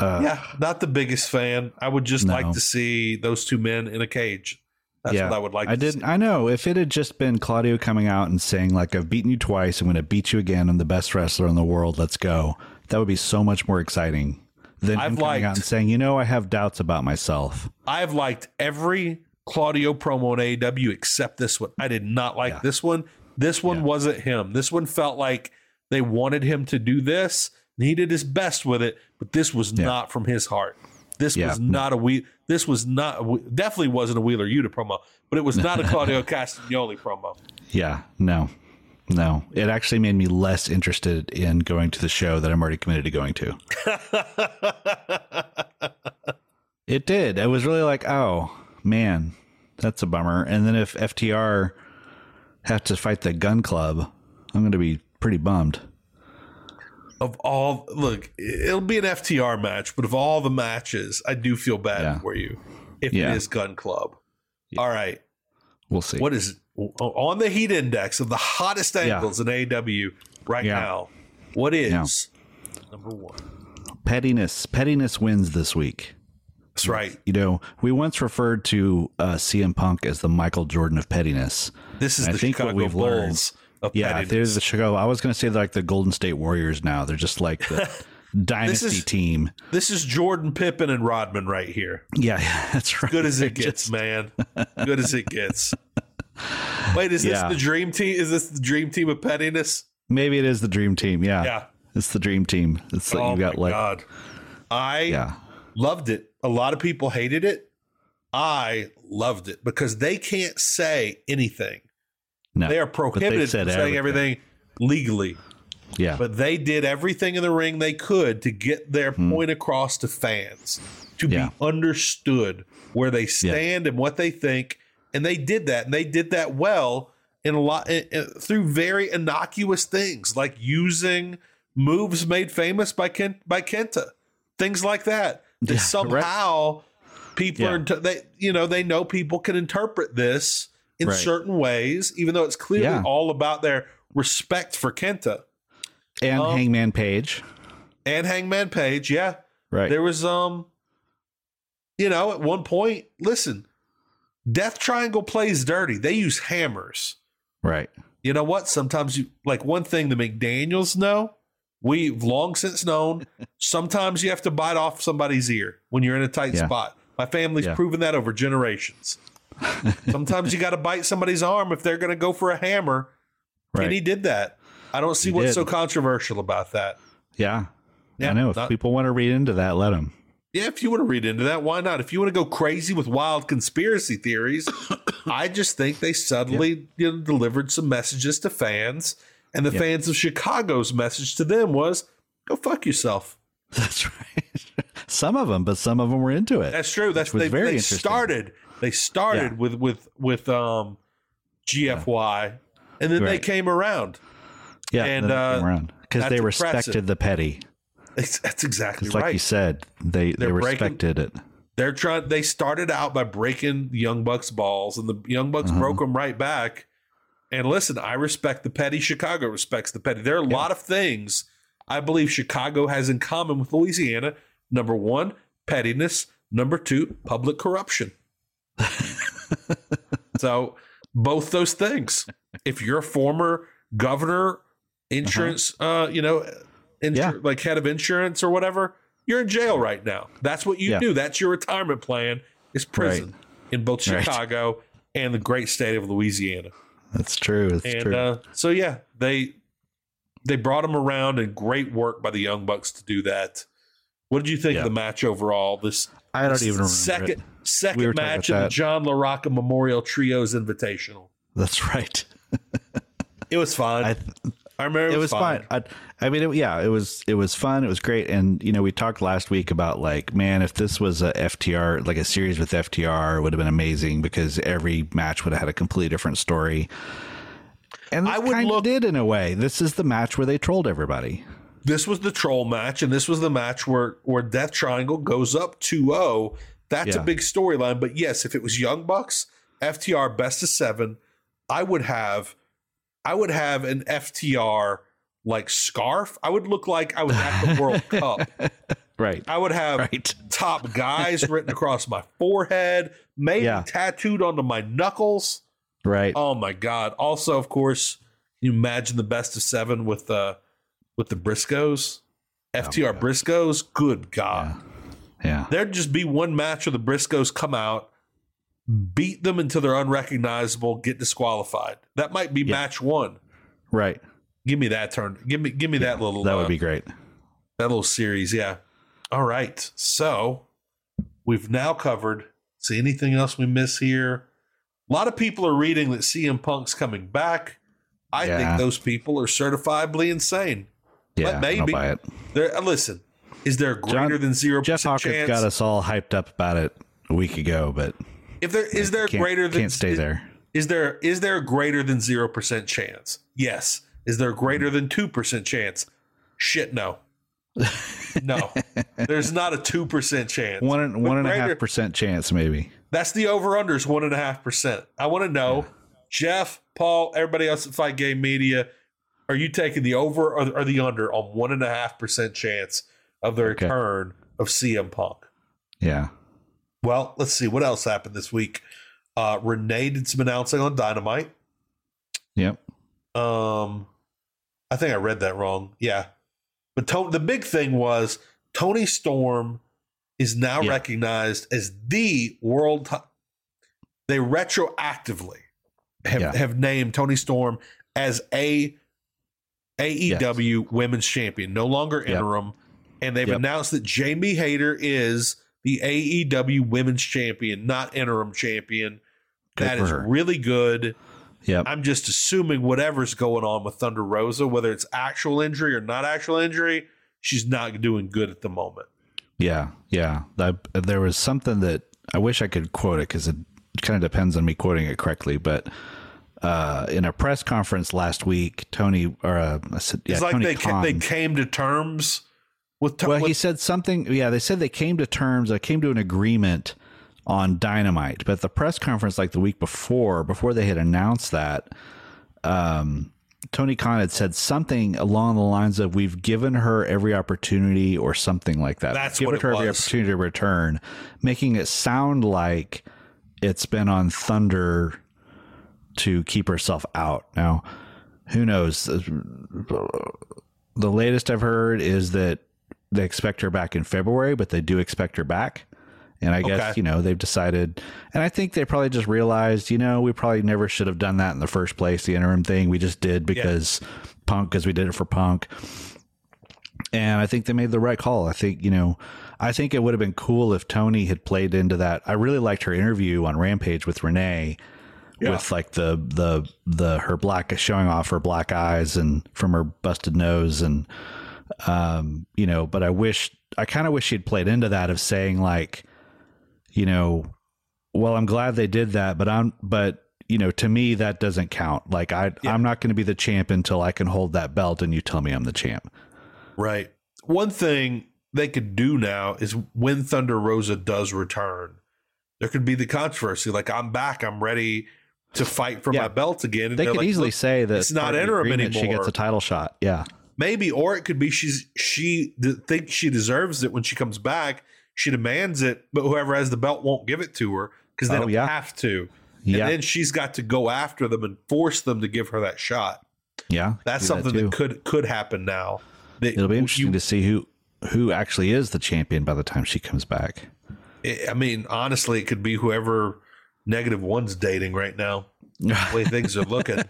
Not the biggest fan. I would just like to see those two men in a cage. That's what I would like to see. I know. If it had just been Claudio coming out and saying, like, I've beaten you twice, I'm going to beat you again, I'm the best wrestler in the world, let's go. That would be so much more exciting than him coming out and saying, you know, I have doubts about myself. I've liked every Claudio promo on AEW except this one. I did not like this one. This one wasn't him. This one felt like they wanted him to do this, and he did his best with it, but this was not from his heart. This was not a definitely wasn't a Wheeler Yuta promo, but it was not a Claudio Castagnoli promo. Yeah, no. It actually made me less interested in going to the show that I'm already committed to going to. It did. It was really like, oh man, that's a bummer. And then if FTR have to fight the Gun Club, I'm going to be pretty bummed. Look, it'll be an FTR match, but of all the matches, I do feel bad for you if it is Gun Club. Yeah. All right. We'll see. What is on the heat index of the hottest angles in AEW right now? What is number one? Pettiness. Pettiness wins this week. That's right. You know, we once referred to CM Punk as the Michael Jordan of pettiness. This is the Chicago Bulls. Yeah, there's the Chicago. I was going to say like the Golden State Warriors now. They're just like the dynasty team. This is Jordan, Pippen, and Rodman right here. Yeah, that's right. Good as it gets, man. Good as it gets. Wait, is this the dream team? Is this the dream team of pettiness? Maybe it is the dream team. Yeah. Yeah. It's the dream team. It's like you got like. Oh, my God. I loved it. A lot of people hated it. I loved it because they can't say anything. No, they are prohibited from saying everything legally. Yeah. But they did everything in the ring they could to get their point across to fans, to be understood where they stand and what they think. And they did that. And they did that well in a lot through very innocuous things, like using moves made famous by Kenta, things like that. That somehow people are, they know people can interpret this in certain ways, even though it's clearly all about their respect for Kenta and Hangman Page. And Hangman Page, yeah, right. There was, at one point, listen, Death Triangle plays dirty. They use hammers, right? You know what? Sometimes you like one thing the McDaniels know. We've long since known. Sometimes you have to bite off somebody's ear when you're in a tight spot. My family's proven that over generations. Sometimes you got to bite somebody's arm if they're going to go for a hammer. Right. And he did that. I don't see what's so controversial about that. Yeah. I know. If people want to read into that, let them. Yeah, if you want to read into that, why not? If you want to go crazy with wild conspiracy theories, I just think they suddenly delivered some messages to fans. And the fans of Chicago's message to them was, go fuck yourself. That's right. Some of them, but some of them were into it. That's true. That's very interesting. They started yeah. with GFY, and then they came around. Yeah, and because they respected the petty. That's exactly right. Like you said, they respected it. They started out by breaking the Young Bucks' balls, and the Young Bucks broke them right back. And listen, I respect the petty. Chicago respects the petty. There are a lot of things I believe Chicago has in common with Louisiana. Number one, pettiness. Number two, public corruption. So both those things. If you're a former governor, insurance, like head of insurance or whatever, you're in jail right now. That's what you do. That's your retirement plan is prison in both Chicago and the great state of Louisiana. That's true. They brought him around, and great work by the Young Bucks to do that. What did you think of the match overall? Second match of the John LaRocca Memorial Trios Invitational. That's right. It was fun. I remember it was fun. It was fun. It was great. And, you know, we talked last week about like, man, if this was a FTR, like a series with FTR, it would have been amazing because every match would have had a completely different story. And this kind of did in a way. This is the match where they trolled everybody. This was the troll match, and this was the match where Death Triangle goes up 2-0. That's a big storyline. But yes, if it was Young Bucks, FTR, best of seven, I would have an FTR like scarf. I would look like I was at the World Cup. Right. I would have top guys written across my forehead, maybe tattooed onto my knuckles. Right. Oh my God. Also, of course, you imagine the best of seven with the Briscoes, FTR Briscoes. Good God. Yeah. There'd just be one match where the Briscoes come out, beat them until they're unrecognizable, get disqualified. That might be match one. Right. Give me that turn. Give me that little. That would be great. That little series. Yeah. All right. So we've now covered. See anything else we miss here? A lot of people are reading that CM Punk's coming back. I think those people are certifiably insane. Yeah, but maybe. I'll buy it. Listen, is there a greater than 0% chance? Jeff Hawkins got us all hyped up about it a week ago, but if there is there greater than can't stay there. Is there a greater than 0% chance? Yes. Is there a greater than 2% chance? Shit, no. No, there's not a 2% chance. 1.5% chance, maybe. That's the over/under is 1.5%. I want to know, Jeff, Paul, everybody else at Fight Game Media, are you taking the over or the under on 1.5% chance of the return of CM Punk? Yeah. Well, let's see what else happened this week. Renee did some announcing on Dynamite. Yep. I think I read that wrong. Yeah. But the big thing was Toni Storm is now recognized as the world. They retroactively have named Toni Storm as a AEW Women's Champion, no longer interim. And they've announced that Jamie Hayter is the AEW Women's Champion, not interim champion. That is really good. Yep. I'm just assuming whatever's going on with Thunder Rosa, whether it's actual injury or not actual injury, she's not doing good at the moment. Yeah, yeah. There was something that I wish I could quote it because it kind of depends on me quoting it correctly. But in a press conference last week, Tony Khan, they came to terms with. He said something. Yeah, they said they came to terms. I came to an agreement on Dynamite, but the press conference like the week before they had announced that, Tony Khan had said something along the lines of "We've given her every opportunity" or something like that. That's what it was. Given her every opportunity to return, making it sound like it's been on Thunder to keep herself out. Now, who knows? The latest I've heard is that they expect her back in February, but they do expect her back. And I guess, they've decided, and I think they probably just realized, we probably never should have done that in the first place. The interim thing we just did because Punk, because we did it for Punk. And I think they made the right call. I think, I think it would have been cool if Tony had played into that. I really liked her interview on Rampage with Renee with like her showing off her black eyes and from her busted nose and You know, but I kind of wish he'd played into that of saying like, you know, well, I'm glad they did that, but you know, to me, that doesn't count. Like I'm not going to be the champ until I can hold that belt and you tell me I'm the champ. Right. One thing they could do now is when Thunder Rosa does return, there could be the controversy. Like, I'm back. I'm ready to fight for my belt again. And they could easily say that it's not interim anymore. She gets a title shot. Yeah, maybe. Or it could be she thinks she deserves it when she comes back. She demands it, but whoever has the belt won't give it to her because they don't have to. And then she's got to go after them and force them to give her that shot. Yeah, that's something that could happen now. It'll be interesting to see who actually is the champion by the time she comes back. I mean, honestly, it could be whoever Negative One's dating right now. The way things are looking.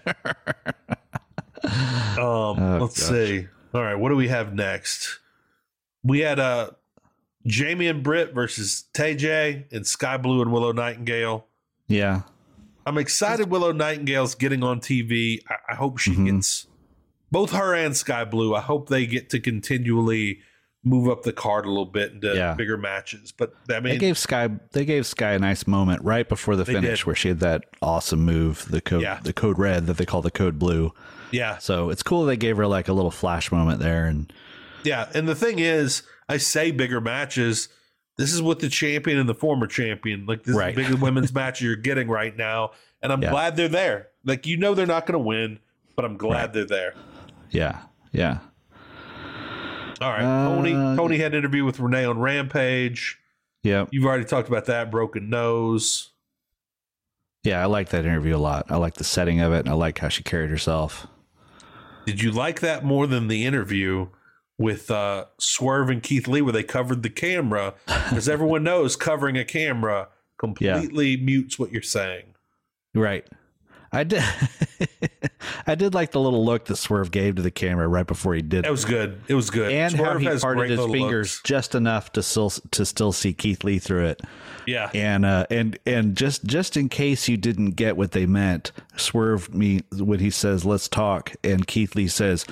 Let's see. All right, what do we have next? We had Jamie and Britt versus TJ and Sky Blue and Willow Nightingale. Yeah. I'm excited Willow Nightingale's getting on TV. I hope she gets... Both her and Sky Blue, I hope they get to continually move up the card a little bit into bigger matches. But I mean, they gave Sky a nice moment right before the finish where she had that awesome move, the code red that they call the code blue. Yeah. So it's cool they gave her like a little flash moment there. And yeah, and the thing is, I say bigger matches. This is with the champion and the former champion. Like, this is the biggest women's match you're getting right now. And I'm glad they're there. Like, you know, they're not going to win, but I'm glad they're there. Yeah. Yeah. All right. Tony had an interview with Renee on Rampage. Yeah. You've already talked about that. Broken nose. Yeah. I like that interview a lot. I like the setting of it. And I like how she carried herself. Did you like that more than the interview with Swerve and Keith Lee, where they covered the camera? Because everyone knows covering a camera completely mutes what you're saying. Right. I did. I did like the little look that Swerve gave to the camera right before he did. It was good. It was good. And Swerve how he parted his fingers just enough to still see Keith Lee through it. Yeah. And just in case you didn't get what they meant, Swerve when he says, "Let's talk," and Keith Lee says,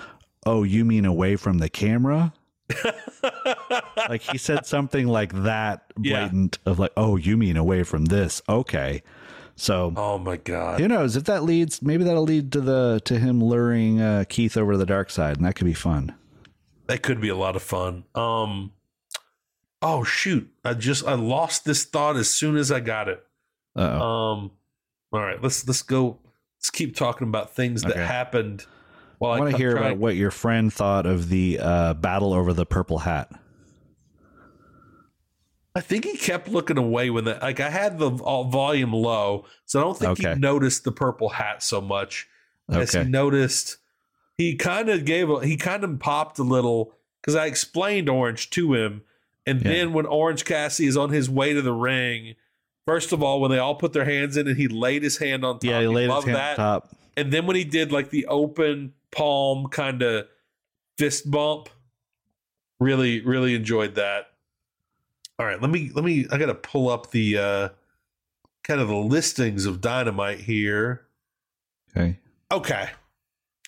"Oh, you mean away from the camera?" Like, he said something like that, blatant of like, "Oh, you mean away from this?" Okay. So, oh my God, who knows if that leads? Maybe that'll lead to him luring Keith over to the dark side, and that could be fun. That could be a lot of fun. Oh shoot, I lost this thought as soon as I got it. All right, let's go. Let's keep talking about things that happened. While I want to hear about what your friend thought of the battle over the purple hat. I think he kept looking away when that. Like, I had the volume low, so I don't think he noticed the purple hat so much as he noticed. He kind of popped a little because I explained Orange to him, and then when Orange Cassidy is on his way to the ring, first of all, when they all put their hands in and he laid his hand on top, he laid his hand on top, and then when he did like the open palm kind of fist bump, really, really enjoyed that. All right, let me. I gotta pull up the kind of the listings of Dynamite here. Okay,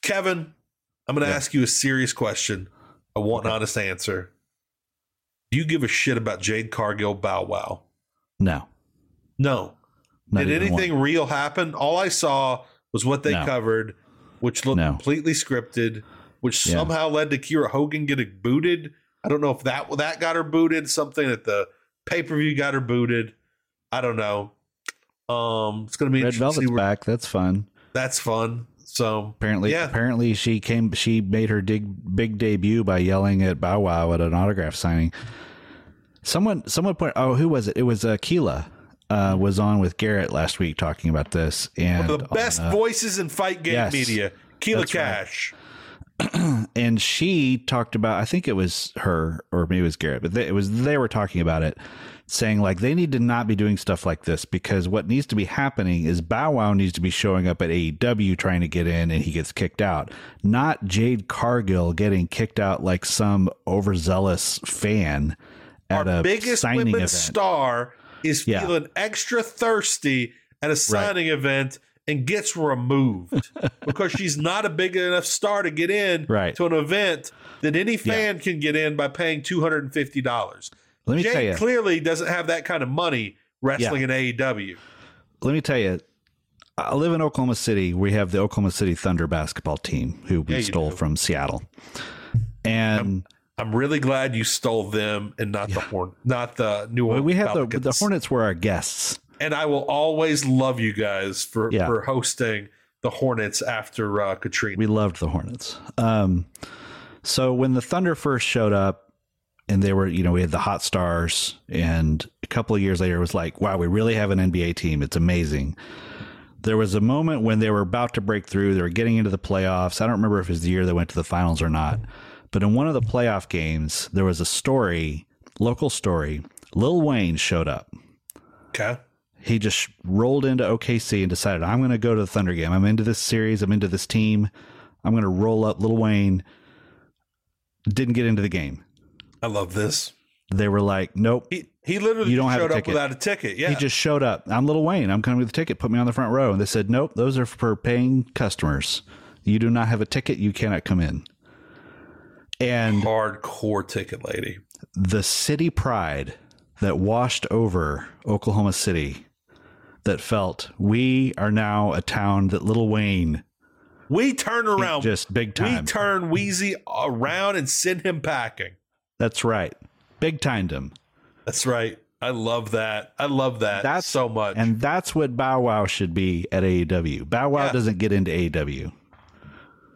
Kevin, I'm gonna ask you a serious question. I want an honest answer. Do you give a shit about Jade Cargill Bow Wow? No. Did anything real happen? All I saw was what they covered, which looked completely scripted, which somehow led to Kiera Hogan getting booted. I don't know if that got her booted, something at the pay-per-view got her booted. I don't know. It's going to be Red Velvet's back. That's fun. So apparently she came. She made her big debut by yelling at Bow Wow at an autograph signing. Someone pointed. Oh, who was it? It was Keela. Was on with Garrett last week talking about this, and the best voices in fight game media. Keela Cash. Right. And she talked about, I think it was her or maybe it was Garrett, but they were talking about it, saying like they need to not be doing stuff like this, because what needs to be happening is Bow Wow needs to be showing up at AEW trying to get in and he gets kicked out, not Jade Cargill getting kicked out like some overzealous fan at a biggest signing women's event. Star is feeling extra thirsty at a signing event and gets removed because she's not a big enough star to get in to an event that any fan can get in by paying $250. Let me tell you, Jay clearly doesn't have that kind of money wrestling in AEW. Let me tell you, I live in Oklahoma City. We have the Oklahoma City Thunder basketball team who we stole from Seattle. And I'm really glad you stole them and not the New Orleans. We have the Hornets were our guests. And I will always love you guys for hosting the Hornets after Katrina. We loved the Hornets. So when the Thunder first showed up and they were, we had the hot stars, and a couple of years later it was like, wow, we really have an NBA team. It's amazing. There was a moment when they were about to break through. They were getting into the playoffs. I don't remember if it was the year they went to the finals or not. But in one of the playoff games, there was a story, local story. Lil Wayne showed up. Okay. He just rolled into OKC and decided, I'm going to go to the Thunder game. I'm into this series. I'm into this team. I'm going to roll up. Lil Wayne didn't get into the game. I love this. They were like, nope. He literally showed up without a ticket. Yeah. He just showed up. I'm Lil Wayne. I'm coming with a ticket. Put me on the front row. And they said, nope, those are for paying customers. You do not have a ticket. You cannot come in. And hardcore ticket lady. The city pride that washed over Oklahoma City. That felt, we are now a town that Lil Wayne. We turn around. Just big time. We turn Weezy around and send him packing. That's right. Big timed him. That's right. I love that. I love that so much. And that's what Bow Wow should be at AEW. Bow Wow doesn't get into AEW.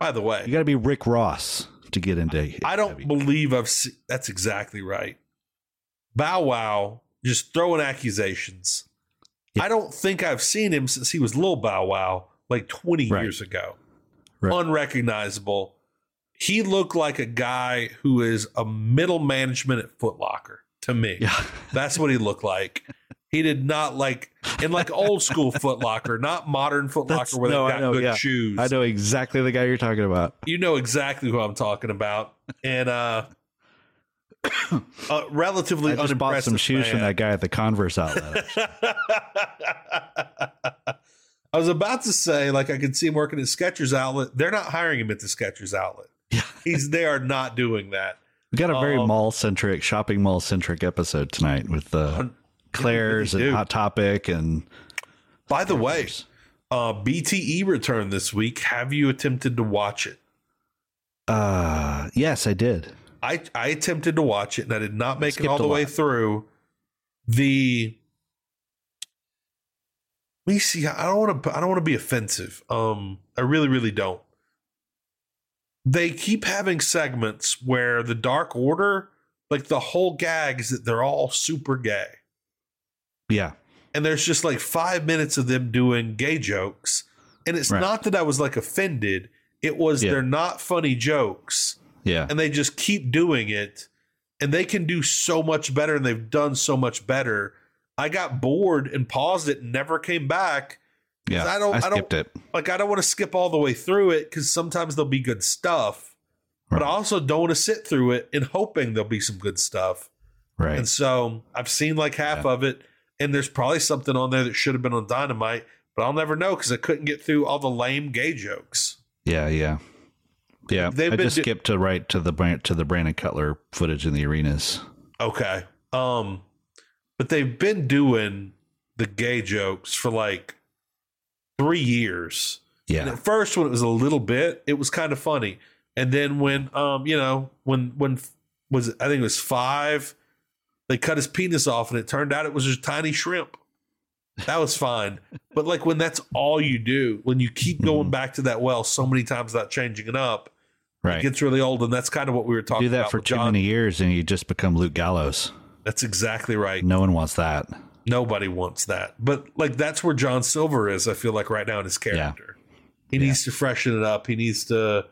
By the way. You got to be Rick Ross to get into AEW. I don't believe that's exactly right. Bow Wow just throwing accusations. Yeah. I don't think I've seen him since he was Lil Bow Wow, like 20 years ago. Right. Unrecognizable. He looked like a guy who is a middle management at Foot Locker to me. Yeah. That's what he looked like. He did not like old school Foot Locker, not modern Foot Locker where they've got good shoes. I know exactly the guy you're talking about. You know exactly who I'm talking about. And, relatively unimpressive. I just bought some shoes from that guy at the Converse outlet. I was about to say, I could see him working at Skechers outlet. They're not hiring him at the Skechers outlet. Yeah. They are not doing that. We got a very shopping mall centric episode tonight with Claire's and Hot Topic. And by the way, BTE returned this week. Have you attempted to watch it? Yes, I did. I attempted to watch it and I did not make it all the way through. Let me see. I don't want to be offensive. I really, really don't. They keep having segments where the Dark Order, the whole gag is that they're all super gay. Yeah. And there's just 5 minutes of them doing gay jokes. And it's not that I was offended. It was they're not funny jokes. Yeah. And they just keep doing it, and they can do so much better, and they've done so much better. I got bored and paused it and never came back. Yeah. I skipped it. I don't want to skip all the way through it because sometimes there'll be good stuff, but I also don't want to sit through it and hoping there'll be some good stuff. Right. And so I've seen half of it, and there's probably something on there that should have been on Dynamite, but I'll never know because I couldn't get through all the lame gay jokes. Yeah. Yeah. Yeah, I just skipped to the Brandon Cutler footage in the arenas. Okay, but they've been doing the gay jokes for 3 years. Yeah, and at first when it was a little bit, it was kind of funny, and then when I think it was 5, they cut his penis off, and it turned out it was just tiny shrimp. That was fine. But when that's all you do, when you keep going back to that well so many times without changing it up, it gets really old. And that's kind of what we were talking about. Do that for too many years and you just become Luke Gallows. That's exactly right. No one wants that. Nobody wants that. But that's where John Silver is, I feel right now in his character. Yeah. He needs to freshen it up. He needs to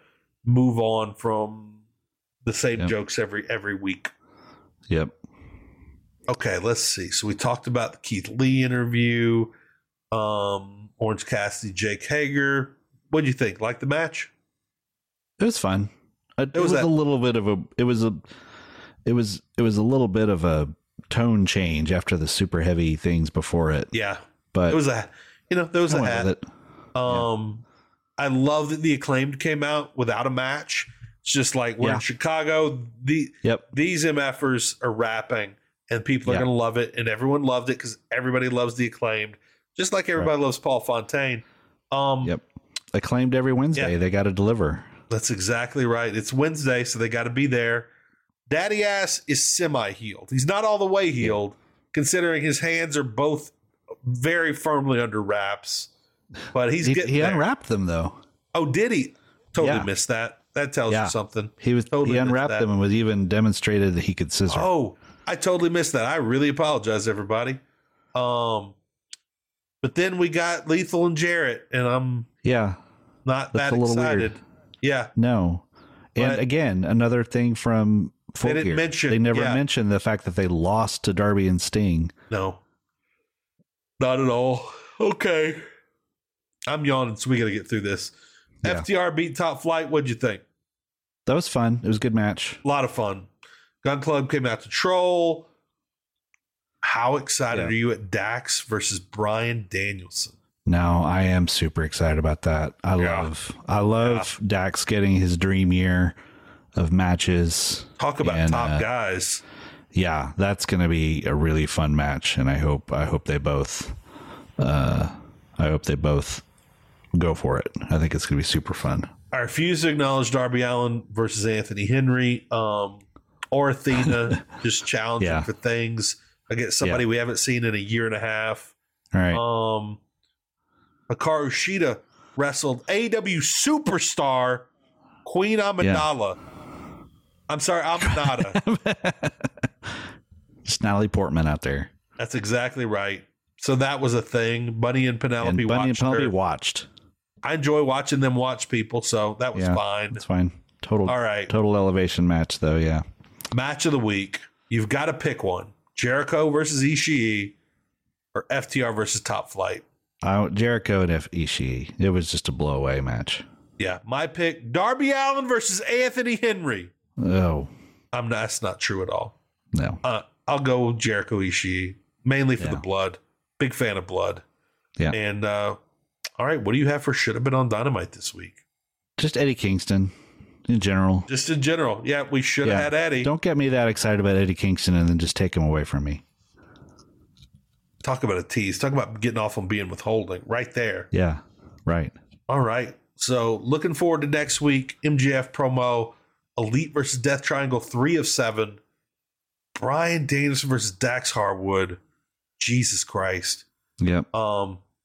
move on from the same jokes every week. Yep. Okay, let's see. So we talked about the Keith Lee interview, Orange Cassidy, Jake Hager. What do you think? Like the match? It was fun. It was a little bit of a tone change after the super heavy things before it. Yeah, but it was a hat. I love that the Acclaimed came out without a match. It's just like, we're in Chicago. These MFers are rapping, and people are going to love it. And everyone loved it because everybody loves the Acclaimed, just like everybody loves Paul Fontaine. Acclaimed every Wednesday. They got to deliver. That's exactly right. It's Wednesday, so they got to be there. Daddy Ass is semi-healed. He's not all the way healed, considering his hands are both very firmly under wraps. But he's he unwrapped them, though. Oh, did he? Totally missed that. That tells you something. He unwrapped them and was even demonstrated that he could scissor. Oh, I totally missed that. I really apologize, everybody. But then we got Lethal and Jarrett, and I'm not that excited. Weird. Yeah, no. And but again, another thing from Full Gear. They never mentioned the fact that they lost to Darby and Sting. No, not at all. Okay, I'm yawning, so we got to get through this. Yeah. FTR beat Top Flight. What'd you think? That was fun. It was a good match. A lot of fun. Gun Club came out to troll. How excited are you at Dax versus Bryan Danielson? No, I am super excited about that. I love Dax getting his dream year of matches. Talk about top guys. Yeah, that's going to be a really fun match, and I hope they both go for it. I think it's going to be super fun. I refuse to acknowledge Darby Allin versus Anthony Henry, or Athena just challenging for things. I get somebody we haven't seen in a year and a half. All right. Hikaru Shida wrestled AEW superstar Queen Aminala. Yeah. I'm sorry, Aminata. It's Natalie Portman out there. That's exactly right. So that was a thing. Bunny and Penelope watched. I enjoy watching them watch people, so that was fine. That's fine. All right. Total elevation match, though, yeah. Match of the week. You've got to pick one. Jericho versus Ishii or FTR versus Top Flight. Jericho and Ishii. It was just a blowaway match. Yeah, my pick: Darby Allin versus Anthony Henry. Oh, that's not true at all. No, I'll go with Jericho Ishii mainly for the blood. Big fan of blood. Yeah, and all right, what do you have for should have been on Dynamite this week? Just Eddie Kingston in general. Yeah, we should have had Eddie. Don't get me that excited about Eddie Kingston and then just take him away from me. Talk about a tease. Talk about getting off on being withholding right there. Yeah, right. All right. So looking forward to next week. MJF promo, Elite versus Death Triangle, 3 of 7. Bryan Danielson versus Dax Harwood. Jesus Christ. Yep.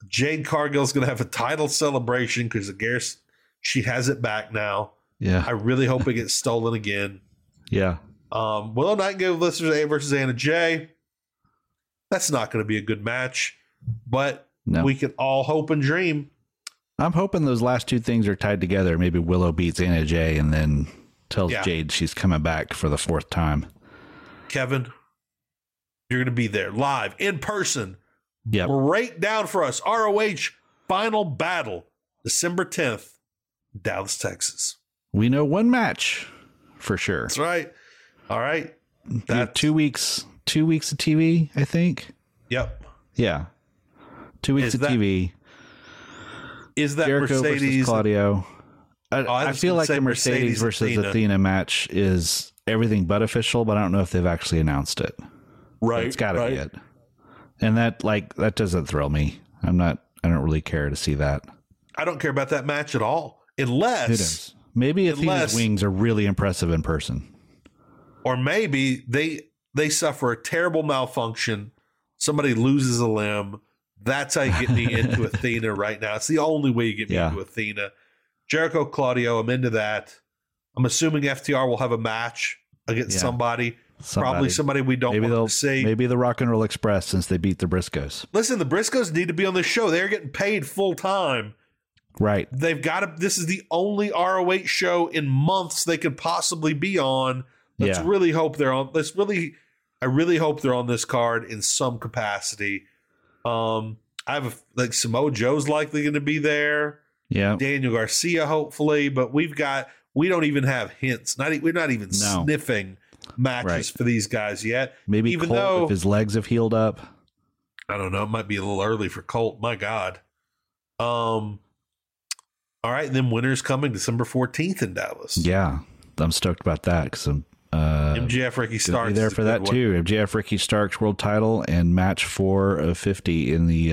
Jade Cargill's going to have a title celebration because I guess she has it back now. Yeah. I really hope it gets stolen again. Yeah. Willow Nightingale listeners A versus Anna Jay. That's not going to be a good match, but we can all hope and dream. I'm hoping those last two things are tied together. Maybe Willow beats Anna Jay and then tells Jade she's coming back for the 4th time. Kevin, you're going to be there live, in person. Yep. Break down for us. ROH Final Battle, December 10th, Dallas, Texas. We know one match for sure. That's right. All right. That's 2 weeks. 2 weeks of TV, I think. Yep. Yeah. 2 weeks of TV. Is that Jericho Mercedes versus Claudio? I feel like the Mercedes versus Athena match is everything but official, but I don't know if they've actually announced it. Right. So it's got to be it. And that doesn't thrill me. I don't really care to see that. I don't care about that match at all. Unless maybe Athena's wings are really impressive in person. Or maybe they suffer a terrible malfunction. Somebody loses a limb. That's how you get me into Athena right now. It's the only way you get me into Athena. Jericho, Claudio, I'm into that. I'm assuming FTR will have a match against somebody. Probably somebody we don't want to see. Maybe the Rock and Roll Express, since they beat the Briscoes. Listen, the Briscoes need to be on this show. They're getting paid full time. Right. They've got to. This is the only ROH show in months they could possibly be on. Let's really hope they're on. I really hope they're on this card in some capacity. I have Samoa Joe's likely going to be there. Yeah, Daniel Garcia hopefully, but we don't even have hints. We're not even sniffing matches for these guys yet. Maybe even Colt, though if his legs have healed up, I don't know. It might be a little early for Colt. My God, All right, and then winter's coming December 14th in Dallas. Yeah, I'm stoked about that because I'm MJF Ricky Starks be there for that too. MJF Ricky Starks world title and match 4 of 50 in the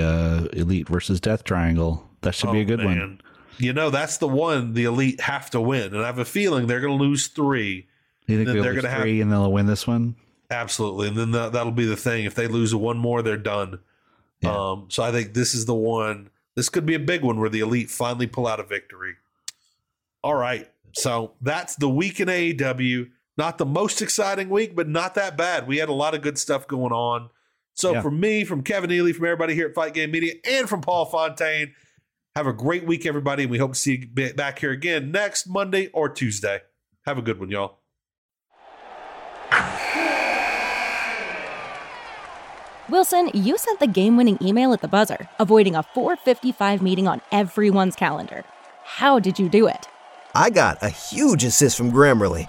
Elite versus Death Triangle. That should be a good one. You know, that's the one the Elite have to win, and I have a feeling they're going to lose 3. You think they're going to have 3 and they'll win this one? Absolutely, and then that'll be the thing. If they lose one more, they're done. Yeah. So I think this is the one. This could be a big one where the Elite finally pull out a victory. All right. So that's the week in AEW. Not the most exciting week, but not that bad. We had a lot of good stuff going on. So from me, from Kevin Ely, from everybody here at Fight Game Media, and from Paul Fontaine, have a great week, everybody. And we hope to see you back here again next Monday or Tuesday. Have a good one, y'all. Wilson, you sent the game-winning email at the buzzer, avoiding a 4:55 meeting on everyone's calendar. How did you do it? I got a huge assist from Grammarly,